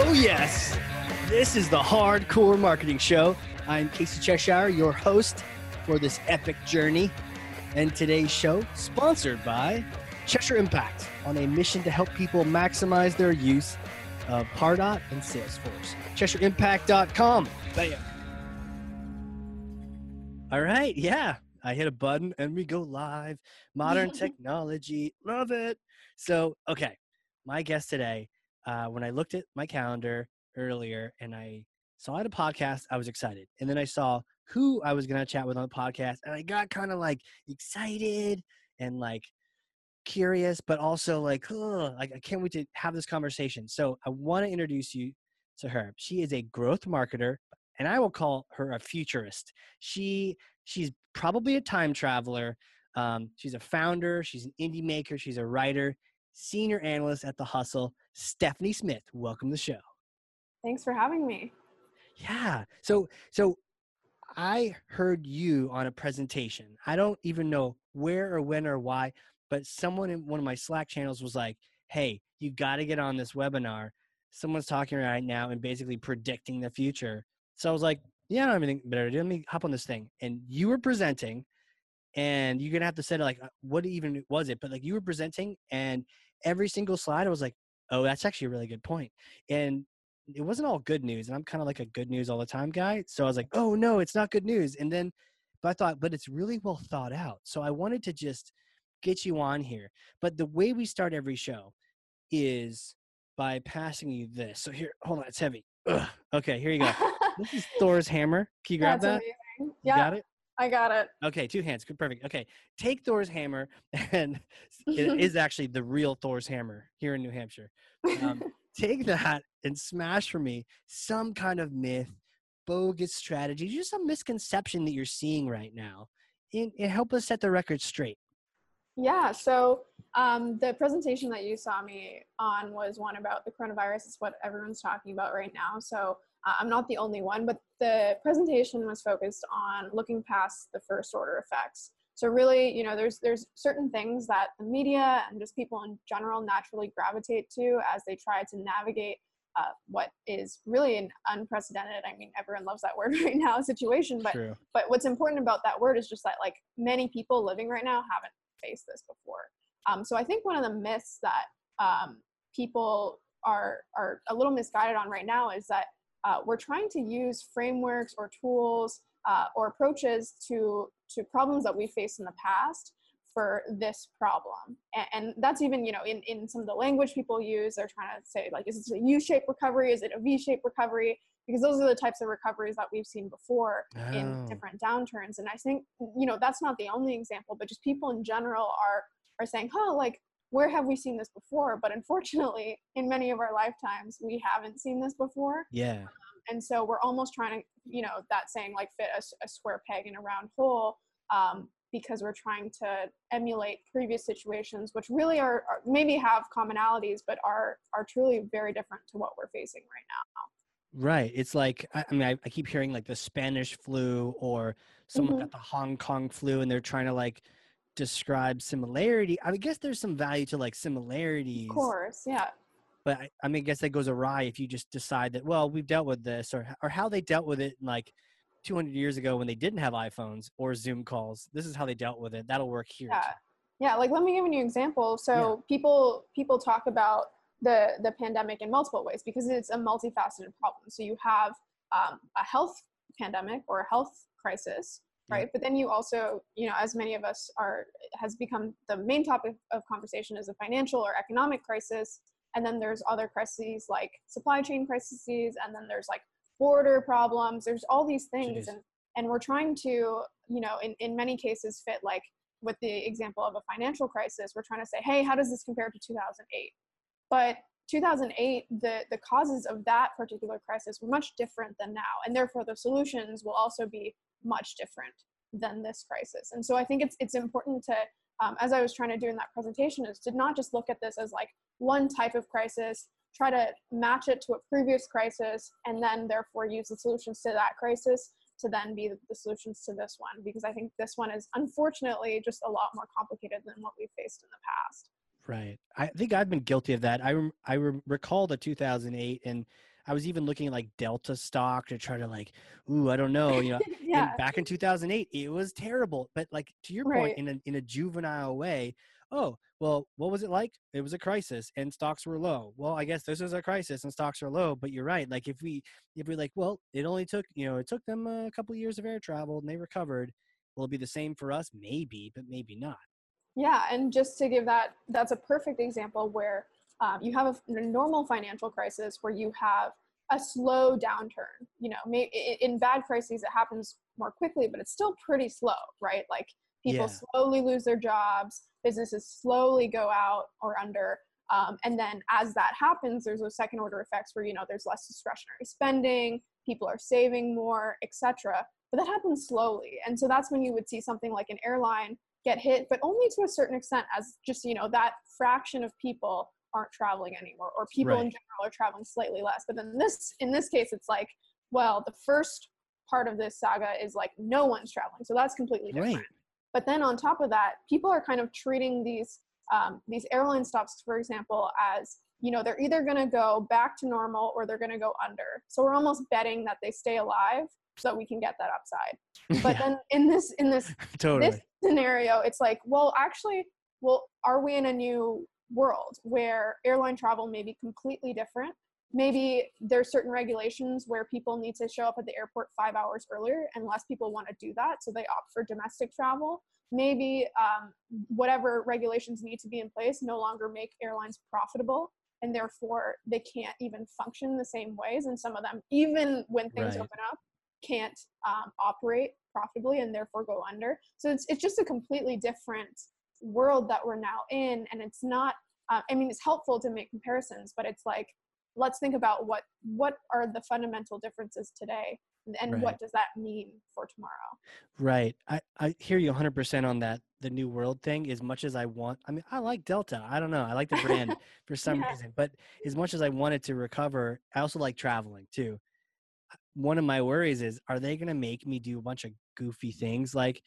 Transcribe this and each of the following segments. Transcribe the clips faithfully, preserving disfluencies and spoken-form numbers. Oh yes, this is the Hardcore Marketing Show. I'm Casey Cheshire, your host for this epic journey. And today's show, sponsored by Cheshire Impact, on a mission to help people maximize their use of Pardot and Salesforce. Cheshire Impact dot com. Bam. All right, yeah. I hit a button and we go live. Modern technology, love it. So, okay, my guest today, uh, when I looked at my calendar earlier and I saw I had a podcast, I was excited. And then I saw who I was going to chat with on the podcast and I got kind of like excited and like curious, but also like, ugh, like I can't wait to have this conversation. So I want to introduce you to her. She is a growth marketer and I will call her a futurist. She She's probably a time traveler. Um, she's a founder. She's an indie maker. She's a writer, senior analyst at The Hustle. Stephanie Smith, welcome to the show. Thanks for having me. Yeah. So, so I heard you on a presentation. I don't even know where or when or why, but someone in one of my Slack channels was like, hey, you got to get on this webinar. Someone's talking right now and basically predicting the future. So I was like, yeah, I don't have anything better to do. Let me hop on this thing. And you were presenting and you're going to have to say like, what even was it? But like you were presenting and every single slide, I was like, oh, that's actually a really good point. And it wasn't all good news. And I'm kind of like a good news all the time guy. So I was like, oh no, it's not good news. And then, but I thought, but it's really well thought out. So I wanted to just get you on here. But the way we start every show is by passing you this. So here, hold on, it's heavy. Ugh. Okay, here you go. This is Thor's hammer. Can you grab That's that? Amazing. Yeah, you got it? I got it. Okay, two hands. Good, perfect. Okay, take Thor's hammer, and it is actually the real Thor's hammer here in New Hampshire. Um, take that and smash for me some kind of myth, bogus strategy, just some misconception that you're seeing right now, and, and help us set the record straight. Yeah, so um, the presentation that you saw me on was one about the coronavirus. It's what everyone's talking about right now. So uh, I'm not the only one, but the presentation was focused on looking past the first order effects. So really, you know, there's there's certain things that the media and just people in general naturally gravitate to as they try to navigate uh, what is really an unprecedented, I mean, everyone loves that word right now, situation. But, but what's important about that word is just that like many people living right now haven't faced this before. Um, so I think one of the myths that um, people are, are a little misguided on right now is that uh, we're trying to use frameworks or tools uh, or approaches to, to problems that we faced in the past for this problem. And, and that's even, you know, in, in some of the language people use, they're trying to say like, is this a U-shaped recovery? Is it a V-shaped recovery? Because those are the types of recoveries that we've seen before oh. in different downturns. And I think, you know, that's not the only example, but just people in general are, are saying, huh, like, where have we seen this before? But unfortunately, in many of our lifetimes, we haven't seen this before. Yeah. Um, and so we're almost trying to, you know, that saying like fit a, a square peg in a round hole um, because we're trying to emulate previous situations, which really are, are maybe have commonalities, but are, are truly very different to what we're facing right now. Right. It's like, I mean, I, I keep hearing like the Spanish flu or someone mm-hmm. got the Hong Kong flu and they're trying to like describe similarity. I mean, I guess there's some value to like similarities. Of course. Yeah. But I, I mean, I guess that goes awry if you just decide that, well, we've dealt with this or, or how they dealt with it like two hundred years ago when they didn't have iPhones or Zoom calls. This is how they dealt with it. That'll work here. Yeah. Too. Yeah. Like, let me give you an example. So yeah. people, people talk about the, the pandemic in multiple ways because it's a multifaceted problem. So you have um, a health pandemic or a health crisis, right? Yeah. But then you also, you know, as many of us are, has become the main topic of conversation is a financial or economic crisis. And then there's other crises like supply chain crises. And then there's like border problems. There's all these things. Jeez. And and we're trying to, you know, in, in many cases fit like with the example of a financial crisis, we're trying to say, hey, how does this compare to two thousand eight? But two thousand eight, the, the causes of that particular crisis were much different than now. And therefore, the solutions will also be much different than this crisis. And so I think it's, it's important to, um, as I was trying to do in that presentation, is to not just look at this as like one type of crisis, try to match it to a previous crisis, and then therefore use the solutions to that crisis to then be the, the solutions to this one. Because I think this one is unfortunately just a lot more complicated than what we faced in the past. Right. I think I've been guilty of that. I, I recall the two thousand eight and I was even looking at like Delta stock to try to like, ooh, I don't know, you know. Yeah. And back in two thousand eight, it was terrible. But like to your right. point, in a in a juvenile way, oh, well, what was it like? It was a crisis and stocks were low. Well, I guess this is a crisis and stocks are low, but you're right. Like if we, if we're like, well, it only took, you know, it took them a couple of years of air travel and they recovered. Will it be the same for us? Maybe, but maybe not. Yeah. And just to give that, that's a perfect example where um, you have a, a normal financial crisis where you have a slow downturn. You know, may, in bad crises, it happens more quickly, but it's still pretty slow, right? Like people yeah. slowly lose their jobs. Businesses slowly go out or under. Um, and then as that happens, there's those second order effects where, you know, there's less discretionary spending, people are saving more, et cetera. But that happens slowly. And so that's when you would see something like an airline get hit, but only to a certain extent as just, you know, that fraction of people aren't traveling anymore, or people right. in general are traveling slightly less. But then this, in this case, it's like, well, the first part of this saga is like, no one's traveling. So that's completely different. Right. But then on top of that, people are kind of treating these um, these airline stops, for example, as, you know, they're either going to go back to normal or they're going to go under. So we're almost betting that they stay alive so that we can get that upside. But yeah. then in this in this, totally. this scenario, it's like, well, actually, well, are we in a new world where airline travel may be completely different? Maybe there's certain regulations where people need to show up at the airport five hours earlier, and less people want to do that, so they opt for domestic travel. Maybe um, whatever regulations need to be in place no longer make airlines profitable, and therefore they can't even function the same ways. And some of them, even when things right. open up, can't um, operate profitably and therefore go under. So it's it's just a completely different world that we're now in, and it's not. Uh, I mean, it's helpful to make comparisons, but it's like, let's think about what, what are the fundamental differences today, and right. what does that mean for tomorrow? Right. I, I hear you one hundred percent on that. The new world thing, as much as I want, I mean, I like Delta. I don't know. I like the brand for some yeah. reason, but as much as I wanted to recover, I also like traveling too. One of my worries is, are they going to make me do a bunch of goofy things? Like,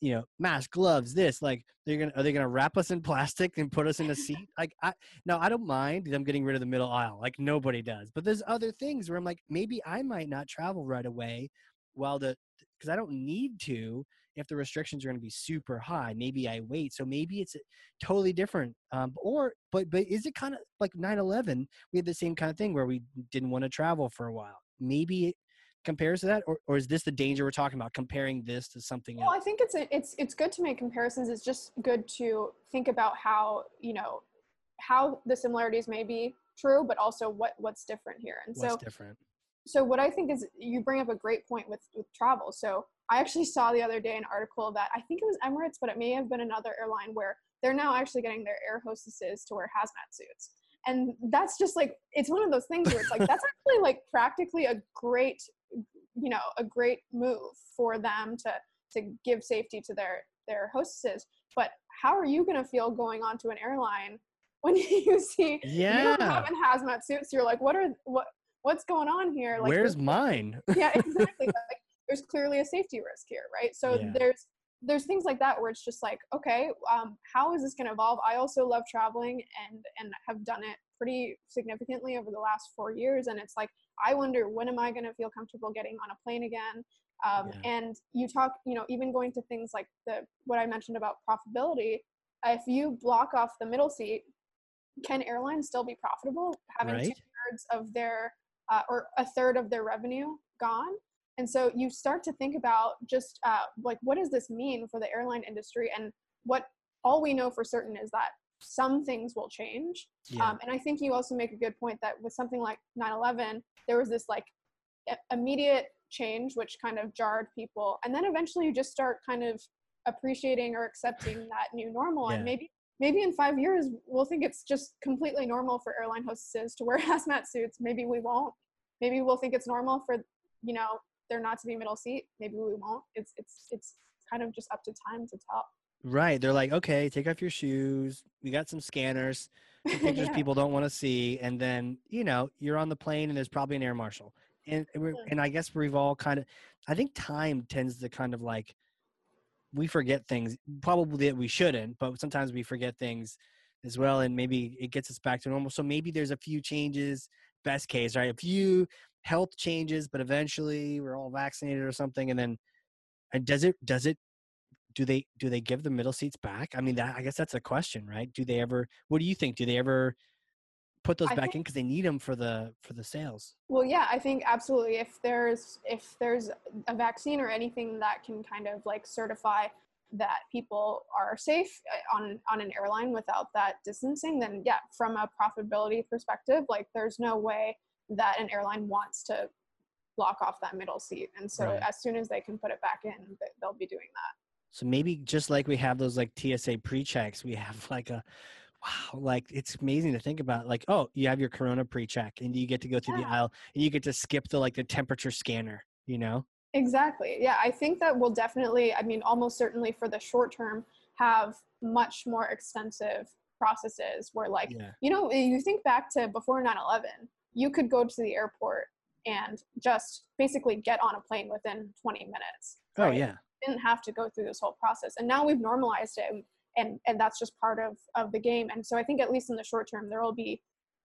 you know, mask, gloves, this, like, they're going to, are they going to wrap us in plastic and put us in a seat? Like, I, no, I don't mind them getting rid of the middle aisle. Like nobody does, but there's other things where I'm like, maybe I might not travel right away while the, cause I don't need to, if the restrictions are going to be super high, maybe I wait. So maybe it's totally different. Um, or, but, but is it kind of like nine eleven? We had the same kind of thing where we didn't want to travel for a while. Maybe it compares to that, or, or is this the danger we're talking about, comparing this to something else? Well, I think it's a, it's it's good to make comparisons. It's just good to think about how, you know, how the similarities may be true, but also what what's different here. And what's so different. So what I think is, you bring up a great point with with travel. So I actually saw the other day an article that I think it was Emirates, but it may have been another airline, where they're now actually getting their air hostesses to wear hazmat suits. And that's just like, it's one of those things where it's like, that's actually like practically a great, you know, a great move for them to, to give safety to their, their hostesses. But how are you going to feel going on to an airline when you see yeah. you having hazmat suits? You're like, what are, what, what's going on here? Like, where's mine? Yeah, exactly. Like, there's clearly a safety risk here. Right. So yeah. there's, there's things like that where it's just like, okay, um, how is this going to evolve? I also love traveling and, and have done it pretty significantly over the last four years. And it's like, I wonder, when am I going to feel comfortable getting on a plane again? Um, yeah. And you talk, you know, even going to things like the, what I mentioned about profitability, if you block off the middle seat, can airlines still be profitable having right. two thirds of their, uh, or a third of their revenue gone? And so you start to think about just uh, like, what does this mean for the airline industry? And what all we know for certain is that some things will change. Yeah. Um, and I think you also make a good point that with something like nine eleven, there was this like immediate change, which kind of jarred people. And then eventually you just start kind of appreciating or accepting that new normal. Yeah. And maybe maybe in five years, we'll think it's just completely normal for airline hostesses to wear hazmat suits. Maybe we won't. Maybe we'll think it's normal for, you know, they're not to be middle seat. Maybe we won't. It's, it's, it's kind of just up to time to tell. Right. They're like, okay, take off your shoes. We got some scanners, some pictures yeah. people don't want to see. And then, you know, you're on the plane and there's probably an air marshal. And, and, we're, and I guess we've all kind of, I think time tends to kind of like, we forget things probably that we shouldn't, but sometimes we forget things as well. And maybe it gets us back to normal. So maybe there's a few changes best case, right? A few health changes, but eventually we're all vaccinated or something. And then, and does it, does it, do they, do they give the middle seats back? I mean, that, I guess that's a question, right? Do they ever, what do you think? Do they ever put those I back think, in? Because they need them for the, for the sales. Well, yeah, I think absolutely. If there's, if there's a vaccine or anything that can kind of like certify that people are safe on, on an airline without that distancing, then yeah, from a profitability perspective, like there's no way that an airline wants to block off that middle seat. And so right. as soon as they can put it back in, they'll be doing that. So maybe just like we have those like T S A pre-checks, we have like a, wow, like it's amazing to think about like, oh, you have your Corona pre-check and you get to go through yeah. the aisle and you get to skip the, like the temperature scanner, you know? Exactly. Yeah. I think that we'll definitely, I mean, almost certainly for the short term, have much more extensive processes where like, yeah. you know, you think back to before nine eleven, you could go to the airport and just basically get on a plane within twenty minutes. Right? Oh yeah. Didn't have to go through this whole process, and now we've normalized it, and, and and that's just part of of the game. And so I think at least in the short term there will be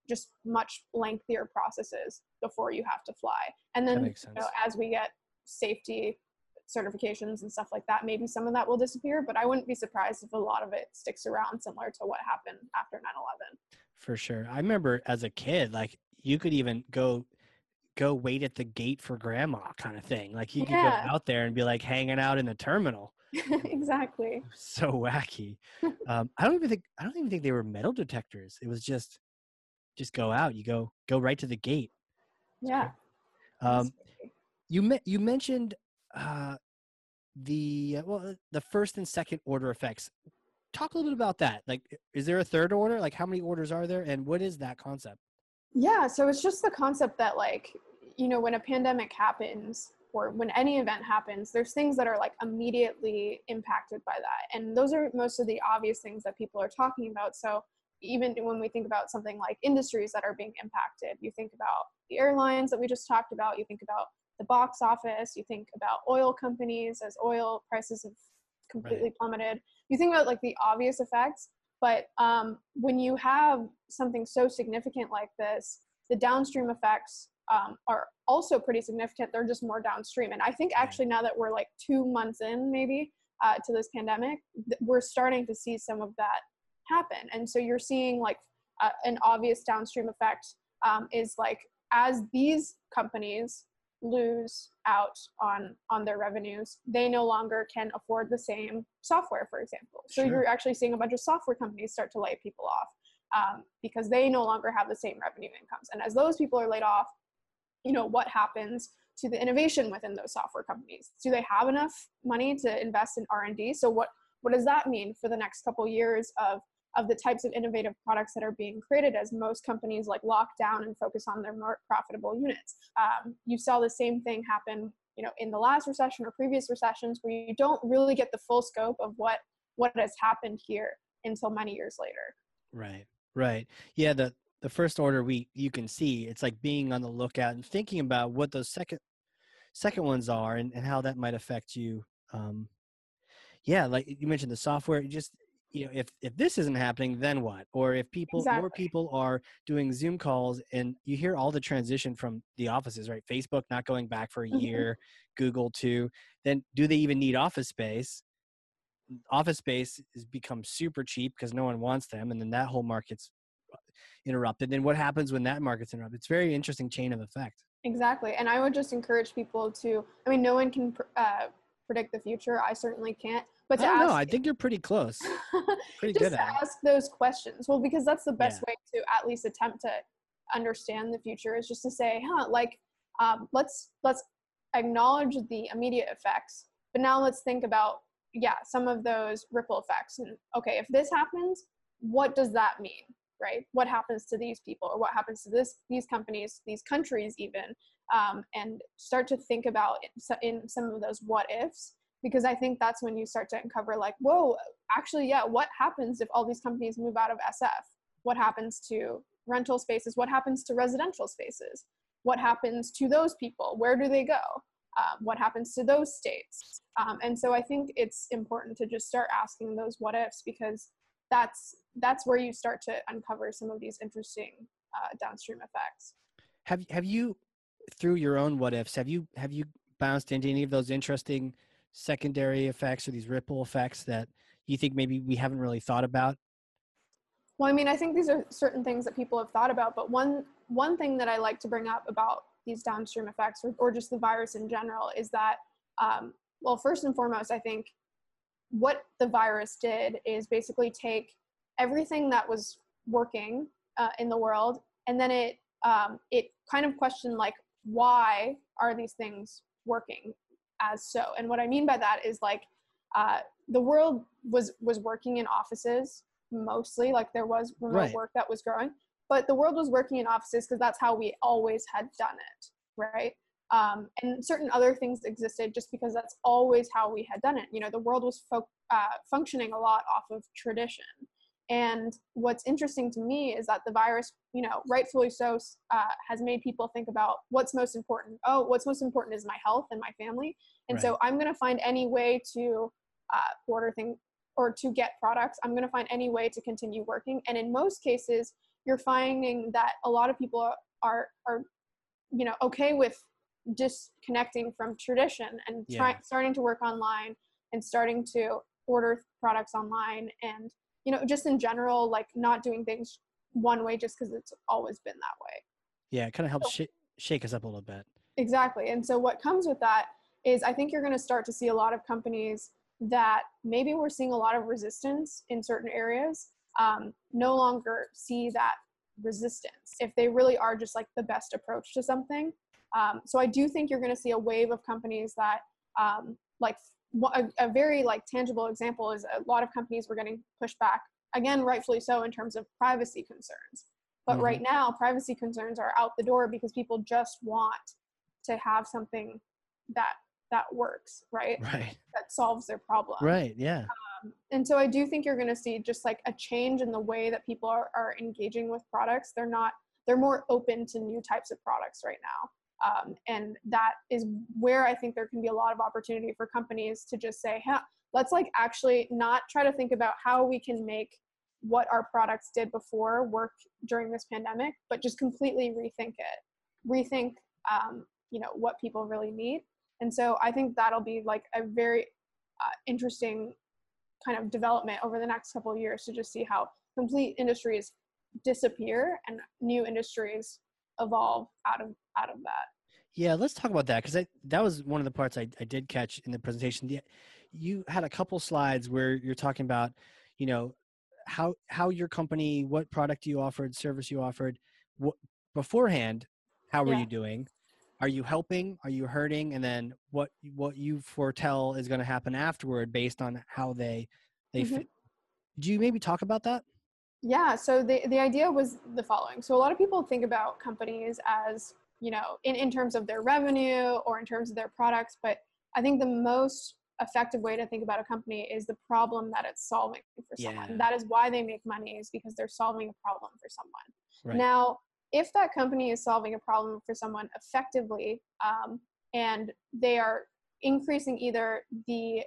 just much lengthier processes before you have to fly, and then you know, as we get safety certifications and stuff like that, maybe some of that will disappear, but I wouldn't be surprised if a lot of it sticks around, similar to what happened after nine eleven. For sure. I remember as a kid, like you could even go go wait at the gate for grandma kind of thing. Like you could yeah. go out there and be like hanging out in the terminal. Exactly. So wacky. Um, I don't even think, I don't even think they were metal detectors. It was just, just go out, you go, go right to the gate. Yeah. Um, you, me- you mentioned uh, the, uh, well, the first and second order effects. Talk a little bit about that. Like, is there a third order? Like how many orders are there? And what is that concept? Yeah. So it's just the concept that like, you know, when a pandemic happens or when any event happens, there's things that are like immediately impacted by that. And those are most of the obvious things that people are talking about. So even when we think about something like industries that are being impacted, you think about the airlines that we just talked about, you think about the box office, you think about oil companies as oil prices have completely right. plummeted. You think about like the obvious effects. But um, when you have something so significant like this, the downstream effects um, are also pretty significant. They're just more downstream. And I think actually now that we're like two months in maybe uh, to this pandemic, th- we're starting to see some of that happen. And so you're seeing like uh, an obvious downstream effect um, is like as these companies lose out on on their revenues, they no longer can afford the same software, for example. So sure. you're actually seeing a bunch of software companies start to lay people off um, because they no longer have the same revenue incomes. And as those people are laid off, you know, what happens to the innovation within those software companies? Do they have enough money to invest in R and D? So what what does that mean for the next couple years of of the types of innovative products that are being created as most companies like lock down and focus on their more profitable units. Um, you saw the same thing happen, you know, in the last recession or previous recessions where you don't really get the full scope of what, what has happened here until many years later. Right. Right. Yeah. The, the first order we, you can see it's like being on the lookout and thinking about what those second, second ones are and, and how that might affect you. Um, yeah. Like you mentioned the software, it just, you know, if, if this isn't happening, then what? Or if people, exactly. more people are doing Zoom calls, and you hear all the transition from the offices, right? Facebook not going back for a mm-hmm. year, Google too. Then do they even need office space? Office space has become super cheap because no one wants them. And then that whole market's interrupted. Then what happens when that market's interrupted? It's a very interesting chain of effect. Exactly. And I would just encourage people to, I mean, no one can uh, predict the future. I certainly can't. But to I don't ask, know. I think you're pretty close. Pretty just good to at ask it. Those questions. Well, because that's the best yeah. way to at least attempt to understand the future is just to say, huh, like, um, let's let's acknowledge the immediate effects, but now let's think about, yeah, some of those ripple effects. And okay, if this happens, what does that mean, right? What happens to these people, or what happens to this these companies, these countries even, um, and start to think about in some of those what ifs. Because I think that's when you start to uncover like, whoa, actually, yeah, what happens if all these companies move out of S F? What happens to rental spaces? What happens to residential spaces? What happens to those people? Where do they go? Um, what happens to those states? Um, and so I think it's important to just start asking those what ifs, because that's that's where you start to uncover some of these interesting uh, downstream effects. Have have you, through your own what ifs, have you have you bounced into any of those interesting secondary effects or these ripple effects that you think maybe we haven't really thought about? Well, I mean, I think these are certain things that people have thought about, but one one thing that I like to bring up about these downstream effects, or, or just the virus in general, is that, um, well, first and foremost, I think what the virus did is basically take everything that was working uh, in the world, and then it um, it kind of questioned, like, why are these things working as so? And what I mean by that is, like, uh, the world was was working in offices. Mostly, like, there was remote right. work that was growing, but the world was working in offices because that's how we always had done it, right? Um, and certain other things existed just because that's always how we had done it. You know, the world was fo- uh, functioning a lot off of tradition. And what's interesting to me is that the virus, you know, rightfully so, uh, has made people think about what's most important. Oh, what's most important is my health and my family. And right. so I'm going to find any way to uh, order things, or to get products. I'm going to find any way to continue working. And in most cases, you're finding that a lot of people are, are you know, okay with disconnecting from tradition and yeah. try, starting to work online and starting to order products online. And, you know, just in general, like, not doing things one way just because it's always been that way. Yeah, it kind of helps so, sh- shake us up a little bit. Exactly. And so what comes with that is, I think you're going to start to see a lot of companies that maybe we're seeing a lot of resistance in certain areas, um, no longer see that resistance if they really are just, like, the best approach to something. Um, so I do think you're going to see a wave of companies that, um, like, a, a very, like, tangible example is a lot of companies were getting pushed back, again, rightfully so, in terms of privacy concerns. But mm-hmm. right now, privacy concerns are out the door because people just want to have something that that works, right? Right. That solves their problem. Right, yeah. Um, and so I do think you're going to see just, like, a change in the way that people are, are engaging with products. They're not, they're more open to new types of products right now. Um, and that is where I think there can be a lot of opportunity for companies to just say, huh, let's, like, actually not try to think about how we can make what our products did before work during this pandemic, but just completely rethink it, rethink, um, you know, what people really need. And so I think that'll be, like, a very uh, interesting kind of development over the next couple of years, to just see how complete industries disappear and new industries evolve out of out of that. Yeah, let's talk about that, because that was one of the parts I, I did catch in the presentation. You had a couple slides where you're talking about, you know, how how your company, what product you offered, service you offered, what, beforehand, how were yeah. you doing? Are you helping? Are you hurting? And then what what you foretell is going to happen afterward based on how they they mm-hmm. fit. Do you maybe talk about that? Yeah. So the, the idea was the following. So a lot of people think about companies as, you know, in, in terms of their revenue or in terms of their products. But I think the most effective way to think about a company is the problem that it's solving for yeah. someone. That is why they make money, is because they're solving a problem for someone. Right. Now, if that company is solving a problem for someone effectively, um, and they are increasing either the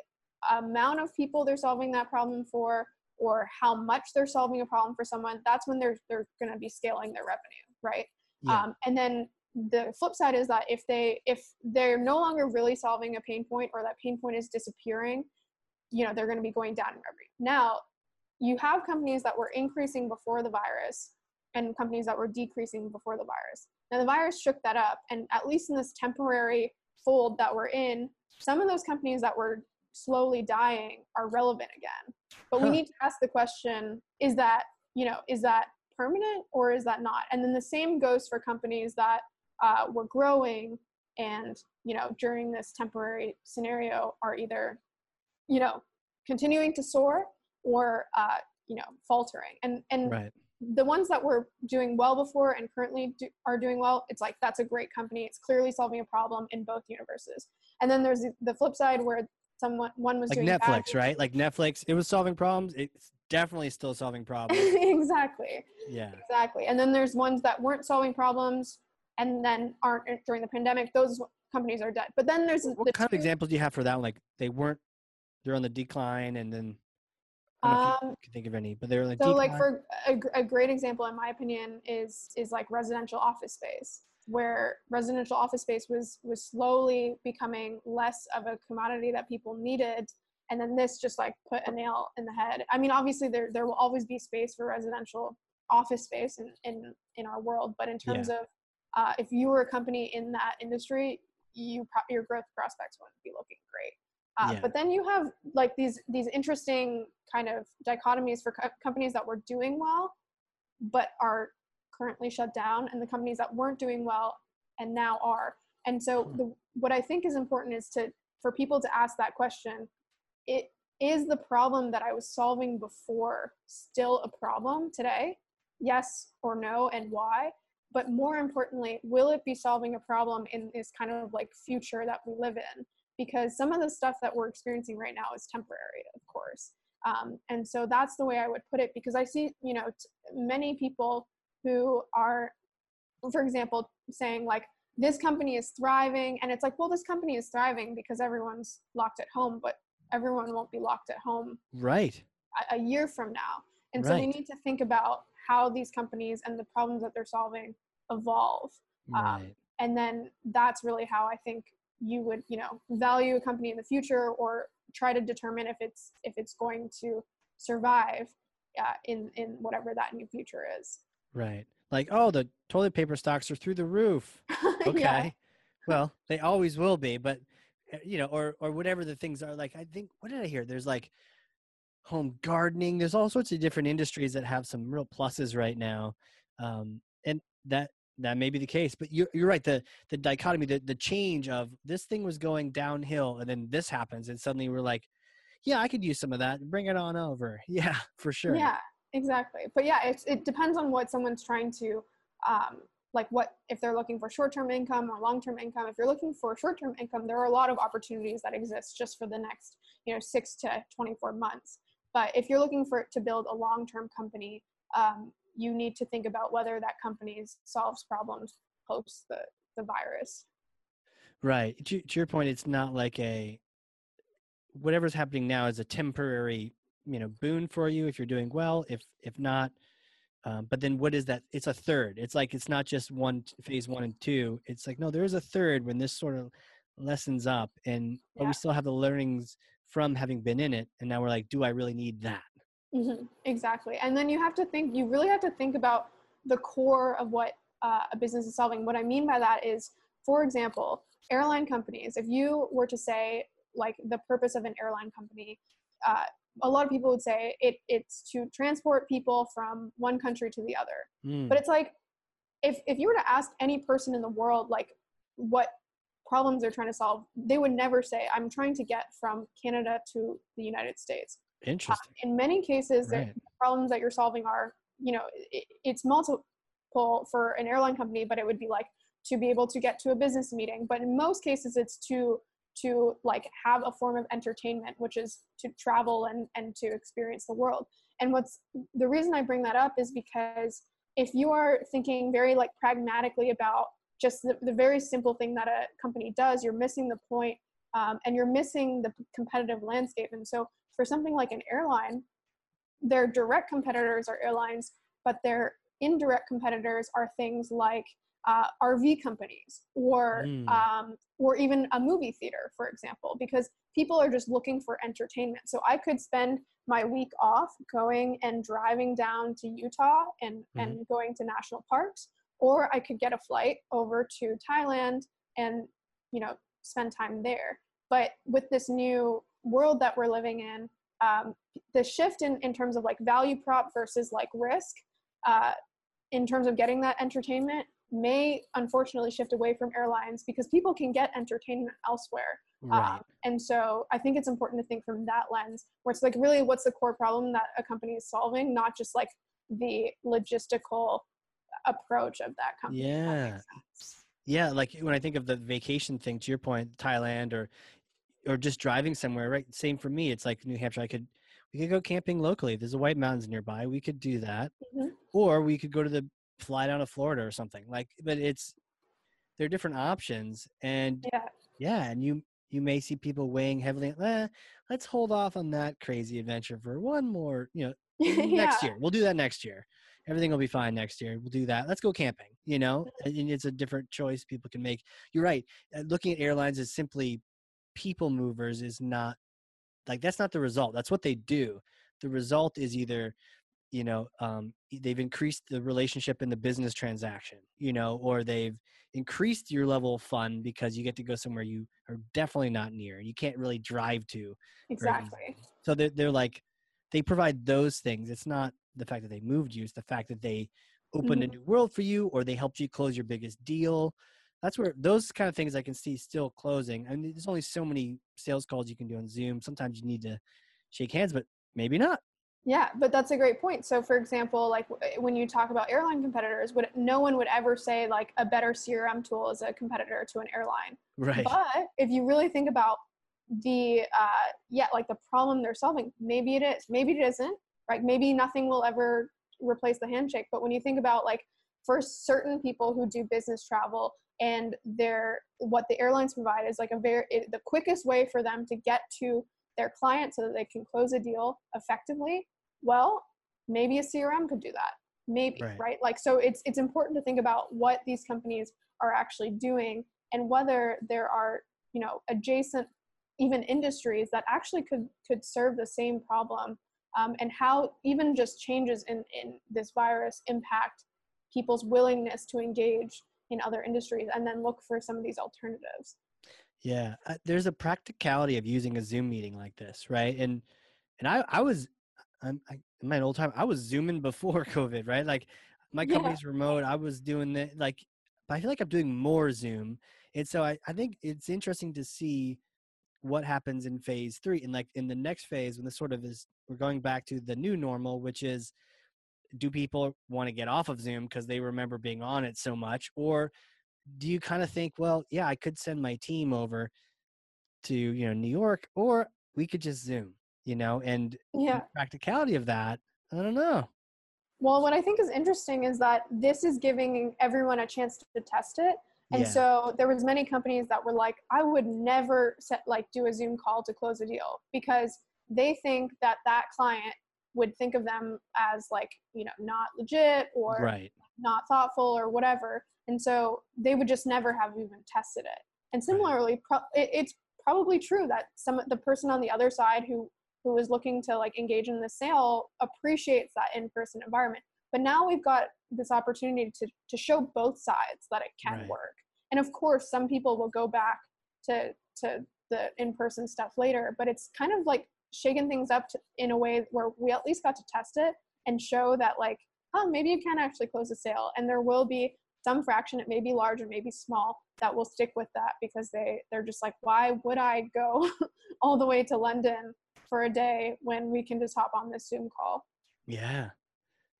amount of people they're solving that problem for, or how much they're solving a problem for someone, that's when they're they're going to be scaling their revenue, right? Yeah. Um, and then the flip side is that if they if they're no longer really solving a pain point, or that pain point is disappearing, you know, they're going to be going down in revenue. Now, you have companies that were increasing before the virus, and companies that were decreasing before the virus. Now, the virus shook that up, and at least in this temporary fold that we're in, some of those companies that were slowly dying are relevant again. But huh. we need to ask the question, is that, you know, is that permanent, or is that not? And then the same goes for companies that uh, were growing and, you know, during this temporary scenario are either, you know, continuing to soar or, uh, you know, faltering. And, and right. the ones that were doing well before and currently do, are doing well, it's like, that's a great company. It's clearly solving a problem in both universes. And then there's the flip side where someone one was like doing Netflix, bad. Right? Like Netflix, it was solving problems. It's definitely still solving problems. Exactly. Yeah. Exactly. And then there's ones that weren't solving problems and then aren't during the pandemic. Those companies are dead. But then there's what the kind two- of examples do you have for that one? Like they weren't, they're on the decline, and then. I don't know if you can think of any, but they're like so. Like for a, a great example, in my opinion, is is like residential office space. where residential office space was was slowly becoming less of a commodity that people needed. And then this just like put a nail in the head. I mean, obviously there there will always be space for residential office space in in, in our world, but in terms yeah. of uh, if you were a company in that industry, you pro- your growth prospects wouldn't be looking great. Uh, yeah. But then you have like these these interesting kind of dichotomies for co- companies that were doing well, but are currently shut down, and the companies that weren't doing well and now are. And so hmm. the, what I think is important is to for people to ask that question. It is the problem that I was solving before still a problem today? Yes or no, and why? But more importantly, will it be solving a problem in this kind of like future that we live in? Because some of the stuff that we're experiencing right now is temporary, of course. Um, and so that's the way I would put it, because I see, you know, t- many people who are, for example, saying like, this company is thriving. And it's like, well, this company is thriving because everyone's locked at home, but everyone won't be locked at home right. a, a year from now. And right. so we need to think about how these companies and the problems that they're solving evolve. Right. Um, and then that's really how I think you would, you know, value a company in the future, or try to determine if it's if it's going to survive uh, in in whatever that new future is. Right. Like, oh, the toilet paper stocks are through the roof. Okay. yeah. Well, they always will be, but you know, or or whatever the things are. Like, I think, what did I hear? There's like home gardening. There's all sorts of different industries that have some real pluses right now, um, and that that may be the case. But you're you're right. The the dichotomy, the the change of this thing was going downhill, and then this happens, and suddenly we're like, yeah, I could use some of that. Bring it on over. Yeah, for sure. Yeah, exactly. But yeah, it it depends on what someone's trying to. Um, Like what, if they're looking for short-term income or long-term income. If you're looking for short-term income, there are a lot of opportunities that exist just for the next, you know, six to twenty-four months. But if you're looking for to build a long-term company, um, you need to think about whether that company solves problems post the, the virus. Right. To, to your point, it's not like a, whatever's happening now is a temporary, you know, boon for you if you're doing well. If if not, Um, but then what is that? It's a third. It's like, it's not just one phase one and two. It's like, no, there is a third when this sort of lessens up, and yeah. but we still have the learnings from having been in it. And now we're like, do I really need that? Mm-hmm. Exactly. And then you have to think, you really have to think about the core of what uh, a business is solving. What I mean by that is, for example, airline companies, if you were to say like the purpose of an airline company, uh, a lot of people would say it it's to transport people from one country to the other. Mm. But it's like, if, if you were to ask any person in the world, like what problems they're trying to solve, they would never say, I'm trying to get from Canada to the United States. Interesting. Uh, in many cases, right. the problems that you're solving are, you know, it, it's multiple for an airline company, but it would be like to be able to get to a business meeting. But in most cases, it's to to like have a form of entertainment, which is to travel and, and to experience the world. And what's the reason I bring that up is because if you are thinking very like pragmatically about just the, the very simple thing that a company does, you're missing the point, um, and you're missing the competitive landscape. And so for something like an airline, their direct competitors are airlines, but their indirect competitors are things like Uh, R V companies, or mm. um, or even a movie theater, for example, because people are just looking for entertainment. So I could spend my week off going and driving down to Utah and, mm-hmm. and going to national parks, or I could get a flight over to Thailand and, you know, spend time there. But with this new world that we're living in, um, the shift in, in terms of like value prop versus like risk, uh, in terms of getting that entertainment, may unfortunately shift away from airlines because people can get entertainment elsewhere. Right. Um, and so I think it's important to think from that lens, where it's like, really, what's the core problem that a company is solving, not just like the logistical approach of that company. Yeah. That yeah. Like when I think of the vacation thing, to your point, Thailand or, or just driving somewhere, right? Same for me. It's like New Hampshire. I could, we could go camping locally. There's a White Mountains nearby. We could do that. Mm-hmm. Or we could go to the, fly down to Florida or something like, but it's, there are different options, and yeah. yeah, and you, you may see people weighing heavily, eh, let's hold off on that crazy adventure for one more, you know, yeah. next year. We'll do that next year. everything will be fine next year. We'll do that. Let's go camping, you know, and it's a different choice people can make. You're right. Looking at airlines as simply people movers is not like, that's not the result. That's what they do. The result is either, you know, um, they've increased the relationship in the business transaction, you know, or they've increased your level of fun because you get to go somewhere you are definitely not near and you can't really drive to. Exactly. So they're, they're like, they provide those things. It's not the fact that they moved you. It's the fact that they opened mm-hmm. a new world for you, or they helped you close your biggest deal. That's where those kind of things I can see still closing. I mean, there's only so many sales calls you can do on Zoom. Sometimes you need to shake hands, but maybe not. Yeah, but that's a great point. So for example, like when you talk about airline competitors, would, no one would ever say like a better C R M tool is a competitor to an airline. Right. But if you really think about the, uh, yeah, like the problem they're solving, maybe it is, maybe it isn't, right? Maybe nothing will ever replace the handshake. But when you think about like for certain people who do business travel, and they're, what the airlines provide is like a very, it, the quickest way for them to get to their client so that they can close a deal effectively. Well, maybe a C R M could do that. Maybe, right? right? Like, so it's, it's important to think about what these companies are actually doing and whether there are, you know, adjacent even industries that actually could, could serve the same problem, um, and how even just changes in, in this virus impact people's willingness to engage in other industries and then look for some of these alternatives. Yeah. Uh, there's a practicality of using a Zoom meeting like this. Right. And, and I, I was, I'm I, in my old time, I was Zooming before COVID, right? Like my company's yeah. remote. I was doing that. Like, but I feel like I'm doing more Zoom. And so I, I think it's interesting to see what happens in phase three. And like in the next phase, when this sort of is, we're going back to the new normal, which is, do people want to get off of Zoom because they remember being on it so much? Or do you kind of think, well, yeah, I could send my team over to, you know, New York, or we could just Zoom, you know, and yeah. the practicality of that, I don't know. Well, what I think is interesting is that this is giving everyone a chance to test it. And yeah. so there was many companies that were like, I would never set, like do a Zoom call to close a deal, because they think that that client would think of them as like, you know, not legit or right. not thoughtful or whatever. And so they would just never have even tested it. And similarly, pro- it's probably true that some the person on the other side who, who is looking to like engage in the sale appreciates that in-person environment. But now we've got this opportunity to, to show both sides that it can right. work. And of course, some people will go back to, to the in-person stuff later, but it's kind of like shaken things up to, in a way where we at least got to test it and show that like, oh, maybe you can actually close a sale. And there will be some fraction, it may be large and maybe small, that will stick with that because they, they're just like, why would I go all the way to London for a day when we can just hop on this Zoom call? Yeah.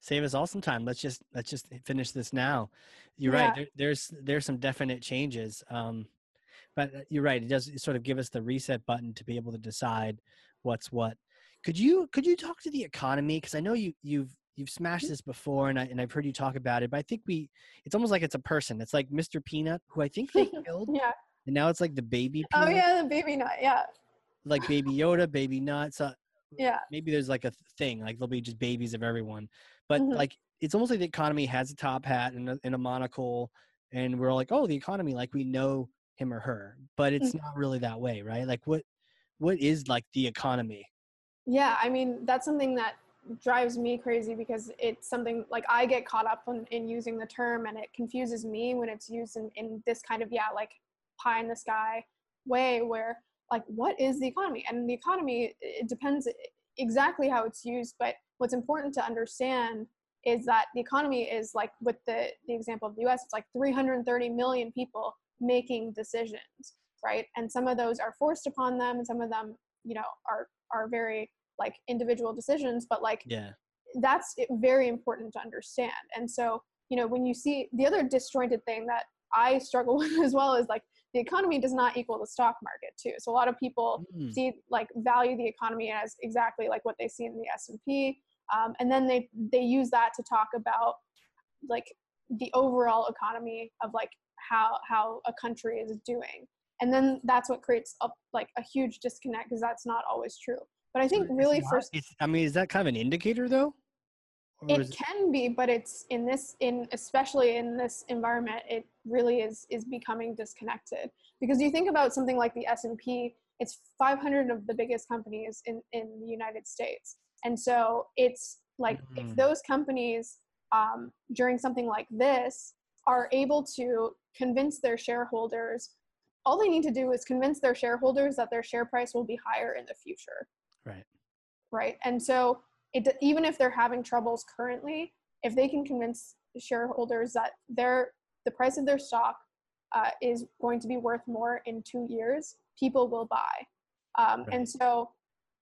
Save us all some time. Let's just, let's just finish this now. You're yeah. right. There, there's, there's some definite changes. Um, but you're right. It does sort of give us the reset button to be able to decide what's what. Could you, could you talk to the economy? Cause I know you, you've, You've smashed this before, and, I, and I've heard you talk about it, but I think we, it's almost like it's a person. It's like Mister Peanut, who I think they killed. yeah. And now it's like the baby peanut. Oh, yeah, the baby nut, yeah. Like Baby Yoda, Baby Nut. So yeah. Maybe there's like a thing, like there'll be just babies of everyone. But mm-hmm. like, it's almost like the economy has a top hat and a, and a monocle, and we're all like, oh, the economy, like we know him or her. But it's mm-hmm. not really that way, right? Like what, what is like the economy? Yeah, I mean, that's something that drives me crazy, because it's something like I get caught up in, in using the term, and it confuses me when it's used in, in this kind of, yeah, like pie in the sky way where like, what is the economy? And the economy, it depends exactly how it's used. But what's important to understand is that the economy is like, with the, the example of the U S, it's like three hundred thirty million people making decisions, right? And some of those are forced upon them, and some of them, you know, are, are very like individual decisions, but like yeah. that's very important to understand. And so, you know, when you see the other disjointed thing that I struggle with as well is like the economy does not equal the stock market too. So a lot of people mm. see like value the economy as exactly like what they see in the S and P. Um, and then they, they use that to talk about like the overall economy of like how, how a country is doing. And then that's what creates a, like a huge disconnect, because that's not always true. But I think really first, I mean, is that kind of an indicator though? It can be, but it's in this, in especially in this environment, it really is is becoming disconnected. Because you think about something like the S and P, it's five hundred of the biggest companies in, in the United States. And so it's like, mm-hmm. if those companies um, during something like this are able to convince their shareholders, all they need to do is convince their shareholders that their share price will be higher in the future. Right. Right. And so it, even if they're having troubles currently, if they can convince shareholders that their the price of their stock uh, is going to be worth more in two years, people will buy. Um, right. And so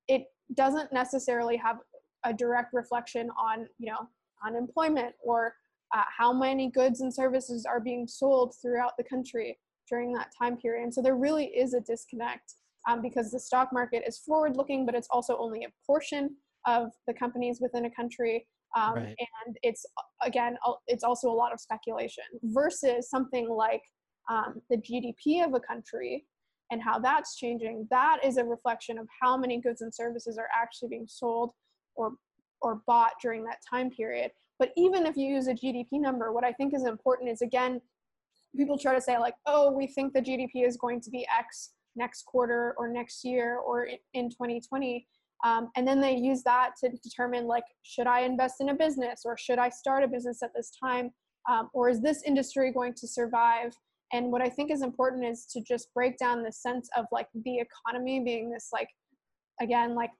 it doesn't necessarily have a direct reflection on, you know, unemployment or uh, how many goods and services are being sold throughout the country during that time period. And so there really is a disconnect um, because the stock market is forward-looking, but it's also only a portion of the companies within a country. Um, right. And it's, again, it's also a lot of speculation versus something like um, the G D P of a country and how that's changing. That is a reflection of how many goods and services are actually being sold or or bought during that time period. But even if you use a G D P number, what I think is important is, again, people try to say like, oh, we think the G D P is going to be X next quarter or next year or in twenty twenty. Um, and then they use that to determine like, should I invest in a business or should I start a business at this time? Um, or is this industry going to survive? And what I think is important is to just break down the sense of like the economy being this like, again, like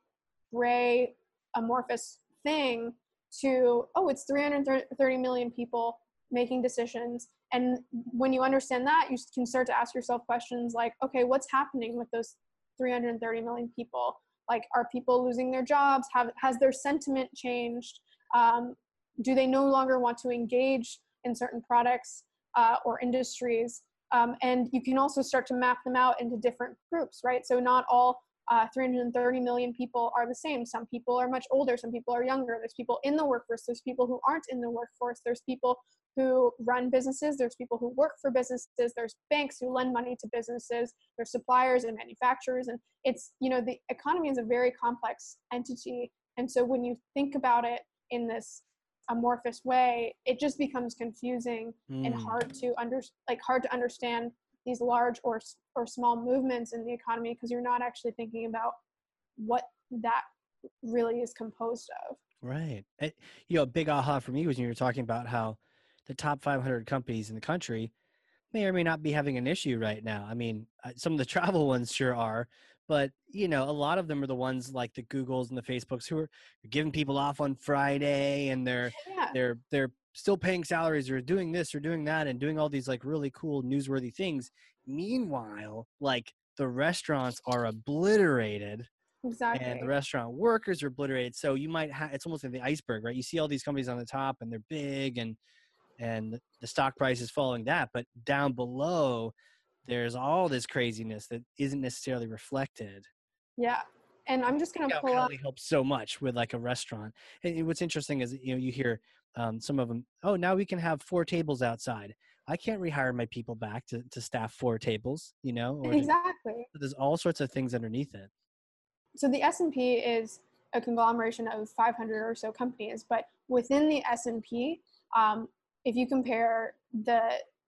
gray amorphous thing to, oh, it's three hundred thirty million people making decisions. And when you understand that, you can start to ask yourself questions like, okay, what's happening with those three hundred thirty million people? Like, are people losing their jobs? Have, has their sentiment changed? Um, do they no longer want to engage in certain products uh, or industries? Um, and you can also start to map them out into different groups, right? So not all uh, three hundred thirty million people are the same. Some people are much older. Some people are younger. There's people in the workforce. There's people who aren't in the workforce. There's people who run businesses. There's people who work for businesses. There's banks who lend money to businesses. There's suppliers and manufacturers. And it's, you know, the economy is a very complex entity. And so when you think about it in this amorphous way, it just becomes confusing mm. and hard to under, like hard to understand these large or, or small movements in the economy because you're not actually thinking about what that really is composed of. Right. It, you know, a big aha for me was when you were talking about how the top five hundred companies in the country may or may not be having an issue right now. I mean, some of the travel ones sure are, but you know, a lot of them are the ones like the Googles and the Facebooks who are giving people off on Friday and they're, yeah. they're, they're still paying salaries or doing this or doing that and doing all these like really cool newsworthy things. Meanwhile, like the restaurants are obliterated. Exactly. And the restaurant workers are obliterated. So you might have, it's almost like the iceberg, right? You see all these companies on the top and they're big and, and the stock price is following that, but down below, there's all this craziness that isn't necessarily reflected. Yeah, and I'm just going to pull up. It helps so much with like a restaurant. And what's interesting is, you know, you hear um, some of them, oh, now we can have four tables outside. I can't rehire my people back to, to staff four tables, you know? Or exactly. Just, there's all sorts of things underneath it. So the S and P is a conglomeration of five hundred or so companies, but within the S and P, um, if you compare the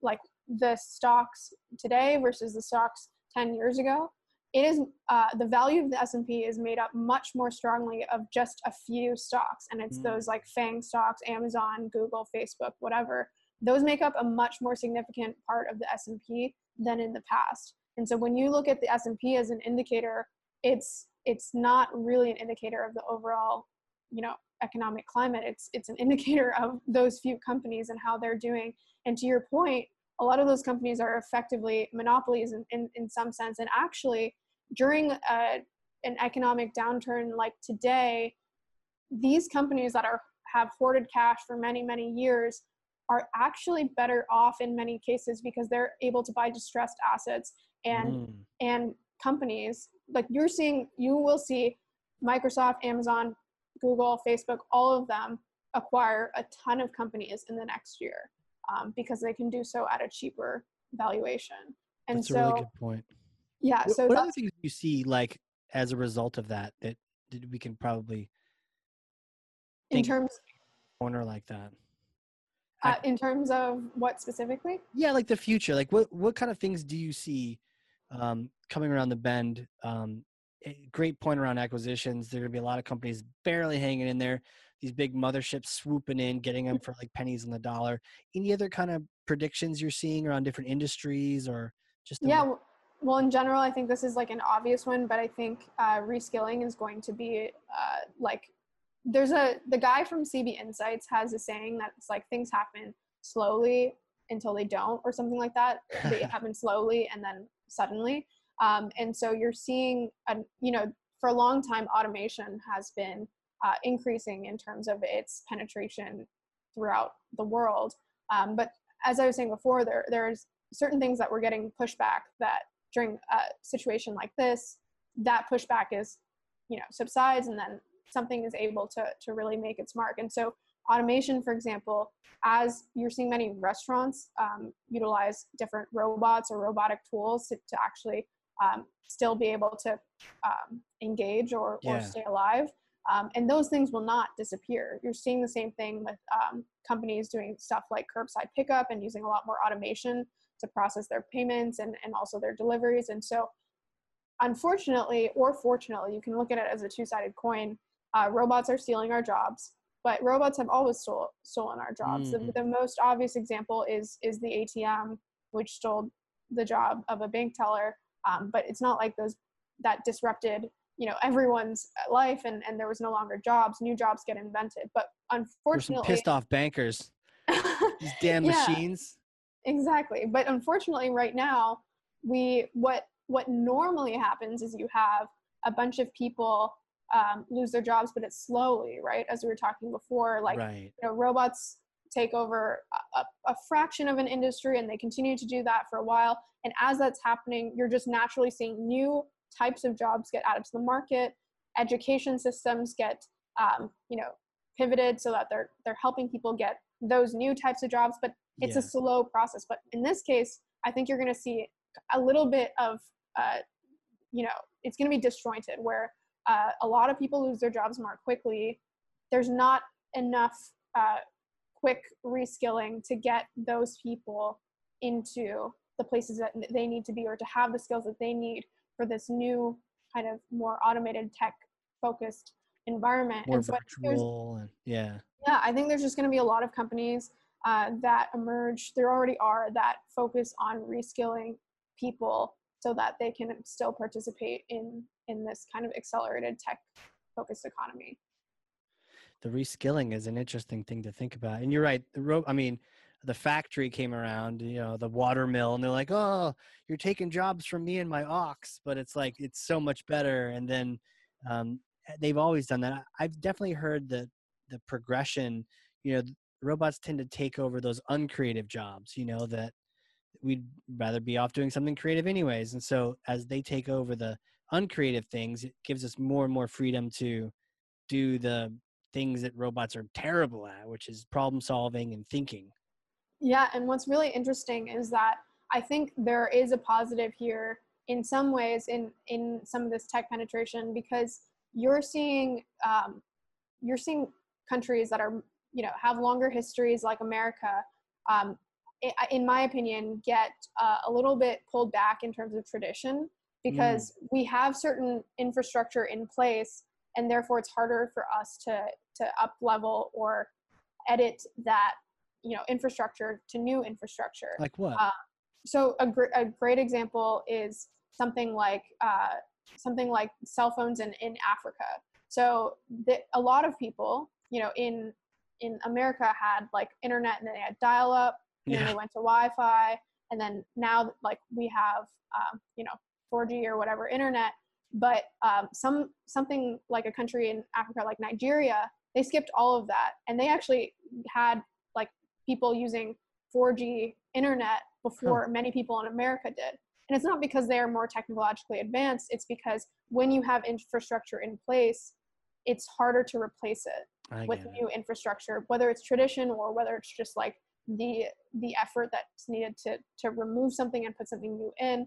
like the stocks today versus the stocks ten years ago, it is uh, the value of the S and P is made up much more strongly of just a few stocks. And it's mm. those like FANG stocks, Amazon, Google, Facebook, whatever. Those make up a much more significant part of the S and P than in the past. And so when you look at the S and P as an indicator, it's it's not really an indicator of the overall, you know, economic climate. It's it's an indicator of those few companies and how they're doing. And to your point, a lot of those companies are effectively monopolies in, in, in some sense. And actually, during a, an economic downturn like today, these companies that are have hoarded cash for many, many years are actually better off in many cases because they're able to buy distressed assets and mm. and companies. Like you're seeing, you will see Microsoft, Amazon, Google, Facebook, all of them acquire a ton of companies in the next year um, because they can do so at a cheaper valuation. And that's so, a really good point. Yeah. What, so what other things do you see like as a result of that that, that we can probably think in terms corner like that? Uh, in terms of what specifically? Yeah, like the future. Like what, what kind of things do you see um, coming around the bend? Um, great point around acquisitions. There are going to be a lot of companies barely hanging in there. These big motherships swooping in, getting them for like pennies on the dollar. Any other kind of predictions you're seeing around different industries or just? Yeah, market? Well, in general, I think this is like an obvious one, but I think uh, reskilling is going to be uh, like, there's a, the guy from C B Insights has a saying that it's like things happen slowly until they don't, or something like that. They happen slowly and then suddenly. Um, and so you're seeing, a, you know, for a long time, automation has been uh, increasing in terms of its penetration throughout the world. Um, but as I was saying before, there, there's certain things that we're getting pushback that during a situation like this, that pushback is, you know, subsides, and then something is able to, to really make its mark. And so automation, for example, as you're seeing many restaurants um, utilize different robots or robotic tools to, to actually um, still be able to um, engage or, yeah. or stay alive. Um, and those things will not disappear. You're seeing the same thing with um, companies doing stuff like curbside pickup and using a lot more automation to process their payments and, and also their deliveries. And so unfortunately, or fortunately, you can look at it as a two-sided coin. Uh, robots are stealing our jobs, but robots have always stole, stolen our jobs. Mm. The, the most obvious example is is the A T M, which stole the job of a bank teller. Um, but it's not like those that disrupted, you know, everyone's life, and, and there was no longer jobs. New jobs get invented, but unfortunately, pissed off bankers, these damn yeah, machines. Exactly, but unfortunately, right now, we what what normally happens is you have a bunch of people. Um, lose their jobs, but it's slowly, right? As we were talking before, like, right. you know, robots take over a, a fraction of an industry, and they continue to do that for a while. And as that's happening, you're just naturally seeing new types of jobs get added to the market. Education systems get, um, you know, pivoted so that they're, they're helping people get those new types of jobs, but it's yeah. a slow process. But in this case, I think you're going to see a little bit of, uh, you know, it's going to be disjointed where Uh, a lot of people lose their jobs more quickly. There's not enough uh, quick reskilling to get those people into the places that they need to be, or to have the skills that they need for this new kind of more automated tech focused environment. More and so virtual and yeah. Yeah, I think there's just going to be a lot of companies uh, that emerge, there already are, that focus on reskilling people so that they can still participate in in this kind of accelerated tech-focused economy. The reskilling is an interesting thing to think about. And you're right. The ro- I mean, the factory came around, you know, the water mill, and they're like, oh, you're taking jobs from me and my ox. But it's like, it's so much better. And then um, they've always done that. I've definitely heard that the progression, you know, robots tend to take over those uncreative jobs, you know, that we'd rather be off doing something creative anyways. And so as they take over the uncreative things, it gives us more and more freedom to do the things that robots are terrible at, which is problem solving and thinking. Yeah, and what's really interesting is that I think there is a positive here in some ways in in some of this tech penetration, because you're seeing um, you're seeing countries that are, you know, have longer histories like America, um, in my opinion, get uh, a little bit pulled back in terms of tradition, because mm. we have certain infrastructure in place, and therefore it's harder for us to, to up level or edit that, you know, infrastructure to new infrastructure. Like what? Uh, so a, gr- a great example is something like, uh, something like cell phones in, in Africa. So the, a lot of people, you know, in, in America had like internet, and then they had dial up, and yeah. then they went to Wi-Fi. And then now like we have, um, you know, four G or whatever internet, but um, some something like a country in Africa like Nigeria, they skipped all of that, and they actually had like people using four G internet before huh. many people in America did. And it's not because they are more technologically advanced, it's because when you have infrastructure in place, it's harder to replace it I with new it. infrastructure, whether it's tradition or whether it's just like the the effort that's needed to to remove something and put something new in.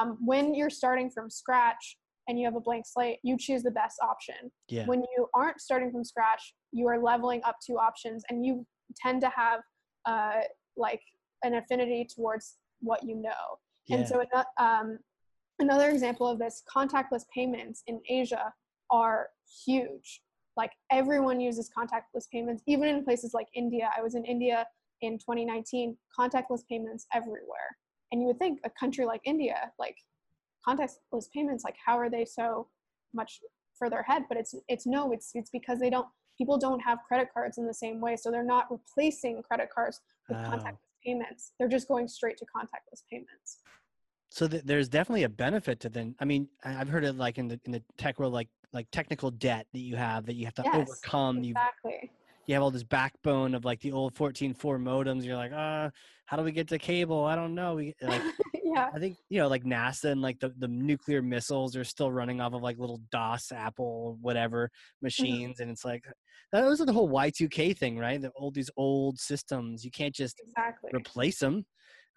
Um, when you're starting from scratch, and you have a blank slate, you choose the best option. Yeah. When you aren't starting from scratch, you are leveling up two options, and you tend to have uh, like an affinity towards what you know. Yeah. And so um, another example of this, contactless payments in Asia are huge. Like everyone uses contactless payments, even in places like India. I was in India in twenty nineteen, contactless payments everywhere. And you would think a country like India, like contactless payments, like how are they so much further ahead? But it's it's no, it's it's because they don't, people don't have credit cards in the same way. So they're not replacing credit cards with oh. contactless payments. They're just going straight to contactless payments. So th- there's definitely a benefit to then, I mean, I've heard it like in the in the tech world, like like technical debt that you have, that you have to yes, overcome. Exactly. You've, you have all this backbone of like the old fourteen four modems. You're like, ah, uh, how do we get to cable? I don't know. We, like, yeah. I think, you know, like NASA and like the, the nuclear missiles are still running off of like little DOS, Apple, whatever machines. Mm-hmm. And it's like, that was the whole Y two K thing, right? The old, these old systems, you can't just exactly. replace them.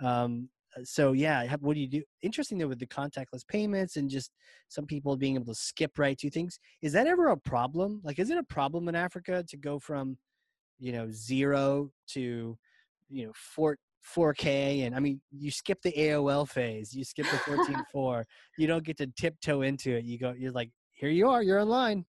Um, So yeah, what do you do? Interesting though with the contactless payments and just some people being able to skip right to things. Is that ever a problem? Like, is it a problem in Africa to go from, you know, zero to, you know, four, 4K? And I mean, you skip the A O L phase, you skip the fourteen four, you don't get to tiptoe into it. You go, you're like, here you are, you're online.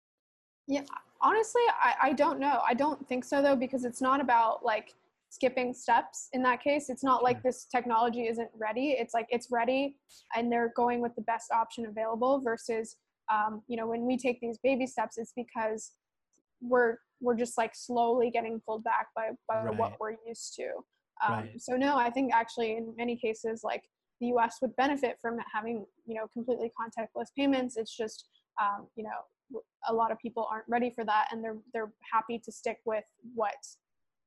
Yeah. Honestly, I, I don't know. I don't think so though, because it's not about like skipping steps in that case. It's not like this technology isn't ready. It's like it's ready and they're going with the best option available versus, um, you know, when we take these baby steps, it's because we're, we're just like slowly getting pulled back by, by right. what we're used to. Um, right. So no, I think actually in many cases, like the U S would benefit from having, you know, completely contactless payments. It's just, um, you know, a lot of people aren't ready for that and they're, they're happy to stick with what